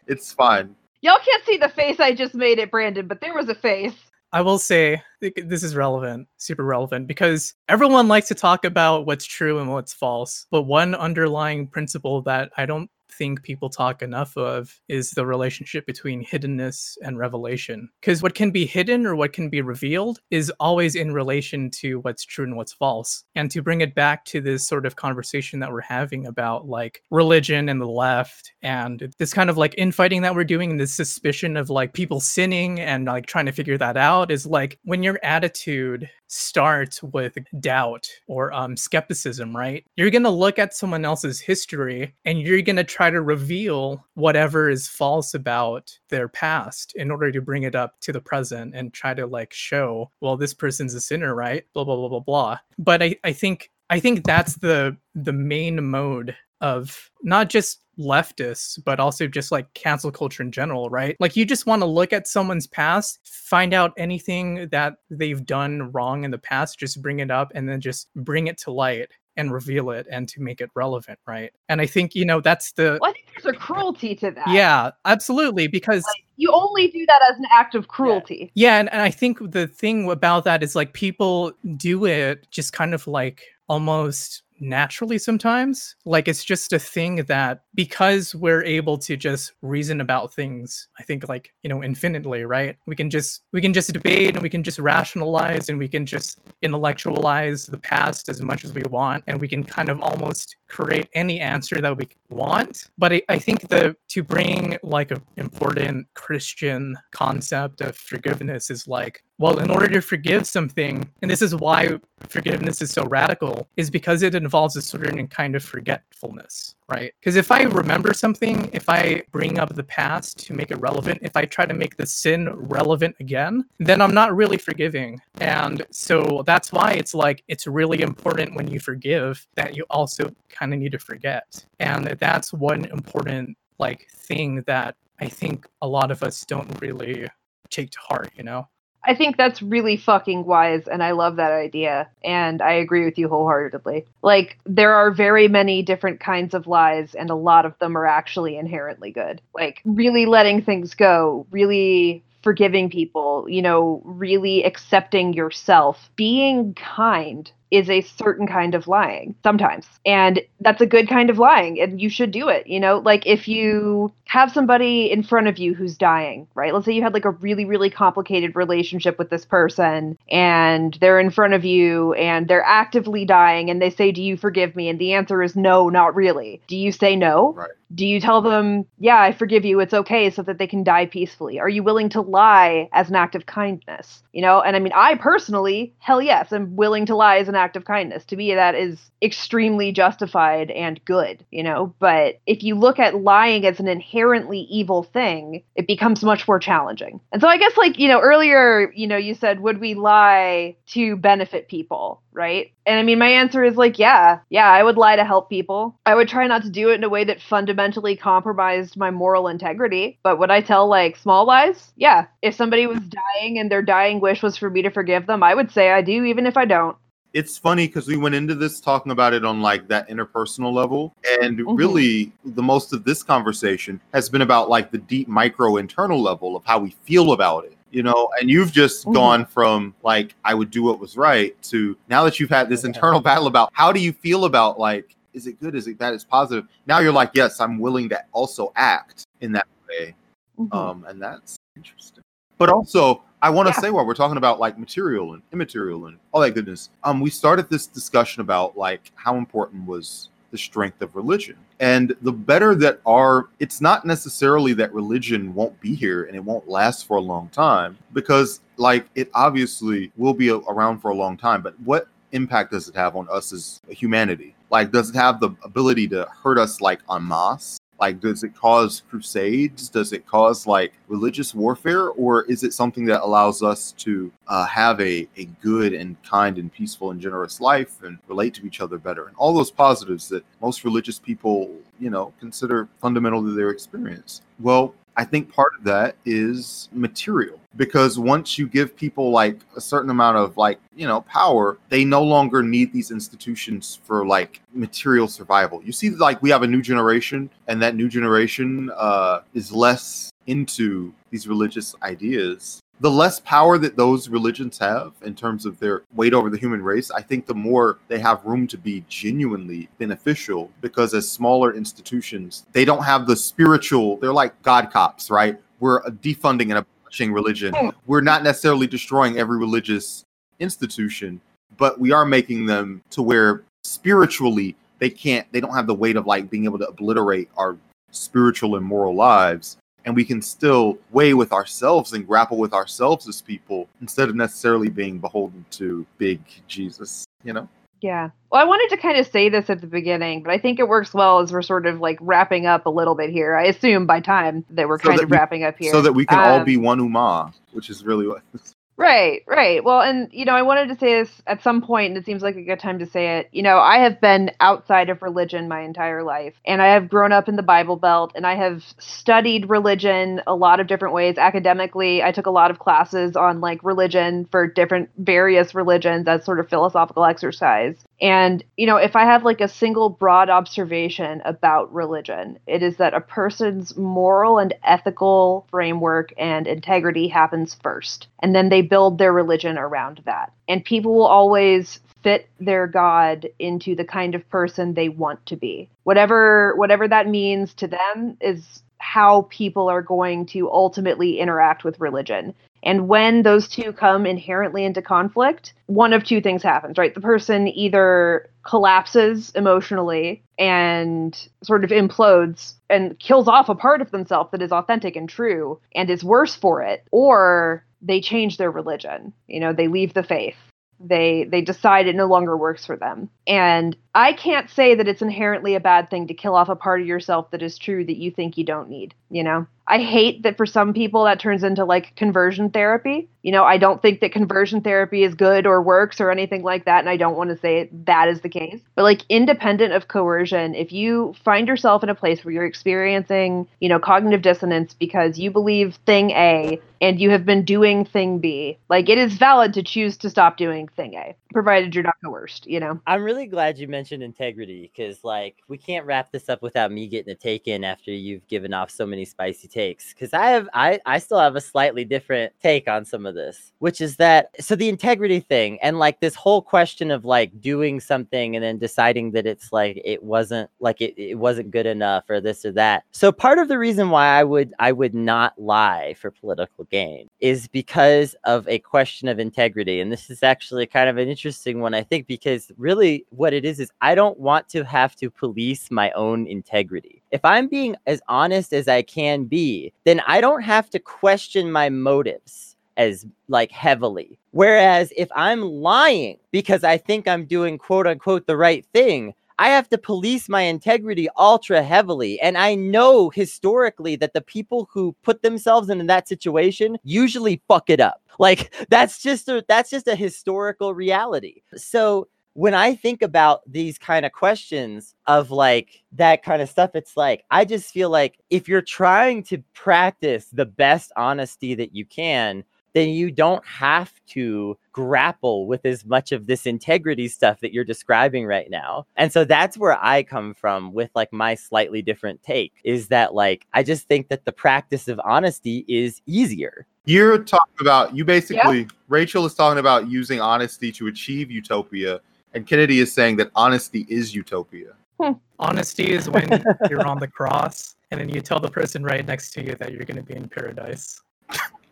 it's fine. Y'all can't see the face I just made at Brandon, but there was a face. I will say this is relevant, super relevant, because everyone likes to talk about what's true and what's false. But one underlying principle that I don't think people talk enough of is the relationship between hiddenness and revelation. Because what can be hidden or what can be revealed is always in relation to what's true and what's false. And to bring it back to this sort of conversation that we're having about like religion and the left and this kind of like infighting that we're doing and this suspicion of like people sinning and like trying to figure that out is like when your attitude starts with doubt or um, skepticism, right? You're going to look at someone else's history and you're going to try to reveal whatever is false about their past in order to bring it up to the present and try to like show, well, this person's a sinner, right? Blah, blah, blah, blah, blah. But I, I think I think that's the the main mode of not just leftists, but also just like cancel culture in general, right? Like you just want to look at someone's past, find out anything that they've done wrong in the past, just bring it up and then just bring it to light and reveal it and to make it relevant, right? And I think, you know, that's the... Well, I think there's a cruelty to that. Yeah, absolutely, because... Like, you only do that as an act of cruelty. Yeah, and, and I think the thing about that is like people do it just kind of like almost... naturally sometimes. Like it's just a thing that because we're able to just reason about things, I think like, you know, infinitely, right? We can just we can just debate and we can just rationalize and we can just intellectualize the past as much as we want, and we can kind of almost create any answer that we want. But I, I think the to bring like an important Christian concept of forgiveness is like, well, in order to forgive something, and this is why forgiveness is so radical, is because it involves a certain kind of forgetfulness, right? Because if I remember something, if I bring up the past to make it relevant, if I try to make the sin relevant again, then I'm not really forgiving. And so that's why it's like, it's really important when you forgive that you also kind of need to forget. And that's one important like thing that I think a lot of us don't really take to heart, you know? I think that's really fucking wise, and I love that idea, and I agree with you wholeheartedly. Like, there are very many different kinds of lies, and a lot of them are actually inherently good. Like, really letting things go, really forgiving people, you know, really accepting yourself, being kind is a certain kind of lying sometimes. And that's a good kind of lying, and you should do it. You know, like if you have somebody in front of you who's dying, right? Let's say you had like a really, really complicated relationship with this person and they're in front of you and they're actively dying and they say, do you forgive me? And the answer is no, not really. Do you say no? Right. Do you tell them, yeah, I forgive you, it's okay, so that they can die peacefully? Are you willing to lie as an act of kindness? You know, and I mean, I personally, hell yes, I'm willing to lie as an act of kindness. To me, that is extremely justified and good, you know, but if you look at lying as an inherently evil thing, it becomes much more challenging. And so I guess like, you know, earlier, you know, you said, would we lie to benefit people? Right? And I mean, my answer is like, yeah, yeah, I would lie to help people. I would try not to do it in a way that fundamentally compromised my moral integrity. But would I tell like small lies? Yeah. If somebody was dying and their dying wish was for me to forgive them, I would say I do, even if I don't. It's funny because we went into this talking about it on like that interpersonal level. And mm-hmm. really the most of this conversation has been about like the deep micro internal level of how we feel about it. You know, and you've just mm-hmm. gone from like, I would do what was right to now that you've had this internal battle about how do you feel about like, is it good? Is it bad? It's positive. Now you're like, yes, I'm willing to also act in that way. Mm-hmm. Um, and that's interesting. But also, I want to yeah. say while we're talking about like material and immaterial and all that goodness, um, we started this discussion about like how important was the strength of religion. And the better that our, it's not necessarily that religion won't be here and it won't last for a long time, because like it obviously will be around for a long time, but what impact does it have on us as humanity? Like, does it have the ability to hurt us like en masse? Like, does it cause crusades? Does it cause like religious warfare? Or is it something that allows us to uh, have a, a good and kind and peaceful and generous life and relate to each other better? And all those positives that most religious people, you know, consider fundamental to their experience. Well, I think part of that is material, because once you give people like a certain amount of like, you know, power, they no longer need these institutions for like material survival. You see, like we have a new generation, and that new generation uh, is less into these religious ideas the less power that those religions have in terms of their weight over the human race, I think the more they have room to be genuinely beneficial, because as smaller institutions, they don't have the spiritual, they're like God cops, right? We're defunding and abolishing religion. We're not necessarily destroying every religious institution, but we are making them to where spiritually they can't, they don't have the weight of like being able to obliterate our spiritual and moral lives. And we can still weigh with ourselves and grapple with ourselves as people instead of necessarily being beholden to big Jesus, you know? Yeah. Well, I wanted to kind of say this at the beginning, but I think it works well as we're sort of like wrapping up a little bit here. I assume by time that we're so kind that of we, wrapping up here. So that we can um, all be one ummah, which is really what this. Right, right. Well, and, you know, I wanted to say this at some point, and it seems like a good time to say it. You know, I have been outside of religion my entire life, and I have grown up in the Bible Belt, and I have studied religion a lot of different ways. Academically, I took a lot of classes on, like, religion for different various religions as sort of philosophical exercise. And, you know, if I have, like, a single broad observation about religion, it is that a person's moral and ethical framework and integrity happens first, and then they build their religion around that. And people will always fit their God into the kind of person they want to be. Whatever whatever that means to them is how people are going to ultimately interact with religion. And when those two come inherently into conflict, one of two things happens, right? The person either collapses emotionally and sort of implodes and kills off a part of themselves that is authentic and true and is worse for it, or they change their religion. You know, they leave the faith. They they decide it no longer works for them. And I can't say that it's inherently a bad thing to kill off a part of yourself that is true that you think you don't need, you know? I hate that for some people that turns into like conversion therapy. You know, I don't think that conversion therapy is good or works or anything like that. And I don't want to say that is the case. But like independent of coercion, if you find yourself in a place where you're experiencing, you know, cognitive dissonance because you believe thing A and you have been doing thing B, like it is valid to choose to stop doing thing A, provided you're not coerced, you know? I'm really glad you mentioned integrity because like we can't wrap this up without me getting a take in after you've given off so many spicy takes, because I have I, I still have a slightly different take on some of this, which is that so the integrity thing and like this whole question of like doing something and then deciding that it's like it wasn't like it, it wasn't good enough or this or that. So part of the reason why I would I would not lie for political gain is because of a question of integrity. And this is actually kind of an interesting one, I think, because really what it is is I don't want to have to police my own integrity. If I'm being as honest as I can be, then I don't have to question my motives as like heavily. Whereas if I'm lying because I think I'm doing quote unquote the right thing, I have to police my integrity ultra heavily. And I know historically that the people who put themselves in that situation usually fuck it up. Like that's just a, that's just a historical reality. So when I think about these kind of questions of like that kind of stuff, it's like, I just feel like if you're trying to practice the best honesty that you can, then you don't have to grapple with as much of this integrity stuff that you're describing right now. And so that's where I come from with like my slightly different take is that like, I just think that the practice of honesty is easier. You're talking about, you basically, yeah. Rachel is talking about using honesty to achieve utopia. And Kennedy is saying that honesty is utopia. Hmm. Honesty is when you're on the cross and then you tell the person right next to you that you're going to be in paradise.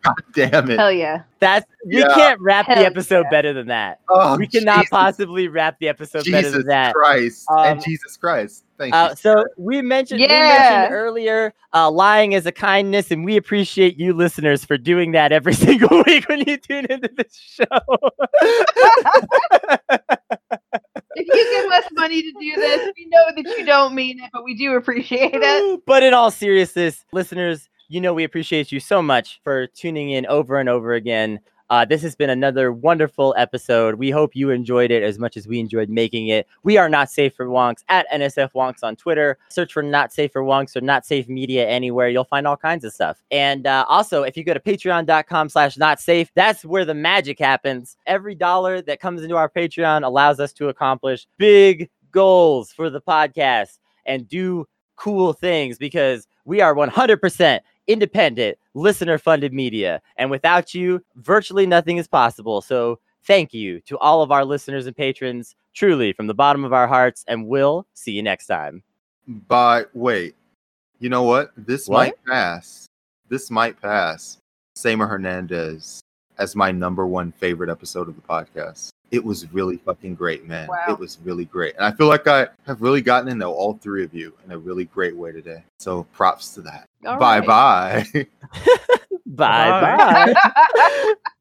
God damn it. Hell yeah. That's, we yeah. can't wrap Hell the episode yeah. better than that. Oh, we cannot Jesus. possibly wrap the episode Jesus better than that. Christ. Um, and Jesus Christ. Thank uh, you. So we mentioned, yeah. we mentioned earlier uh, lying is a kindness, and we appreciate you listeners for doing that every single week when you tune into this show. If you give us money to do this, we know that you don't mean it, but we do appreciate it. But in all seriousness, listeners, you know we appreciate you so much for tuning in over and over again. Uh, this has been another wonderful episode. We hope you enjoyed it as much as we enjoyed making it. We are Not Safe for Wonks at N S F Wonks on Twitter. Search for Not Safe for Wonks or Not Safe Media anywhere. You'll find all kinds of stuff. And uh, also, if you go to patreon.com slash not safe, that's where the magic happens. Every dollar that comes into our Patreon allows us to accomplish big goals for the podcast and do cool things because we are one hundred percent independent, listener-funded media. And without you, virtually nothing is possible. So thank you to all of our listeners and patrons, truly from the bottom of our hearts, and we'll see you next time. But wait, you know what? This what? might pass. This might pass. Samar Hernandez as my number one favorite episode of the podcast. It was really fucking great, man. Wow. It was really great. And I feel like I have really gotten to know all three of you in a really great way today. So props to that. All bye, right. bye. Bye bye. Bye bye.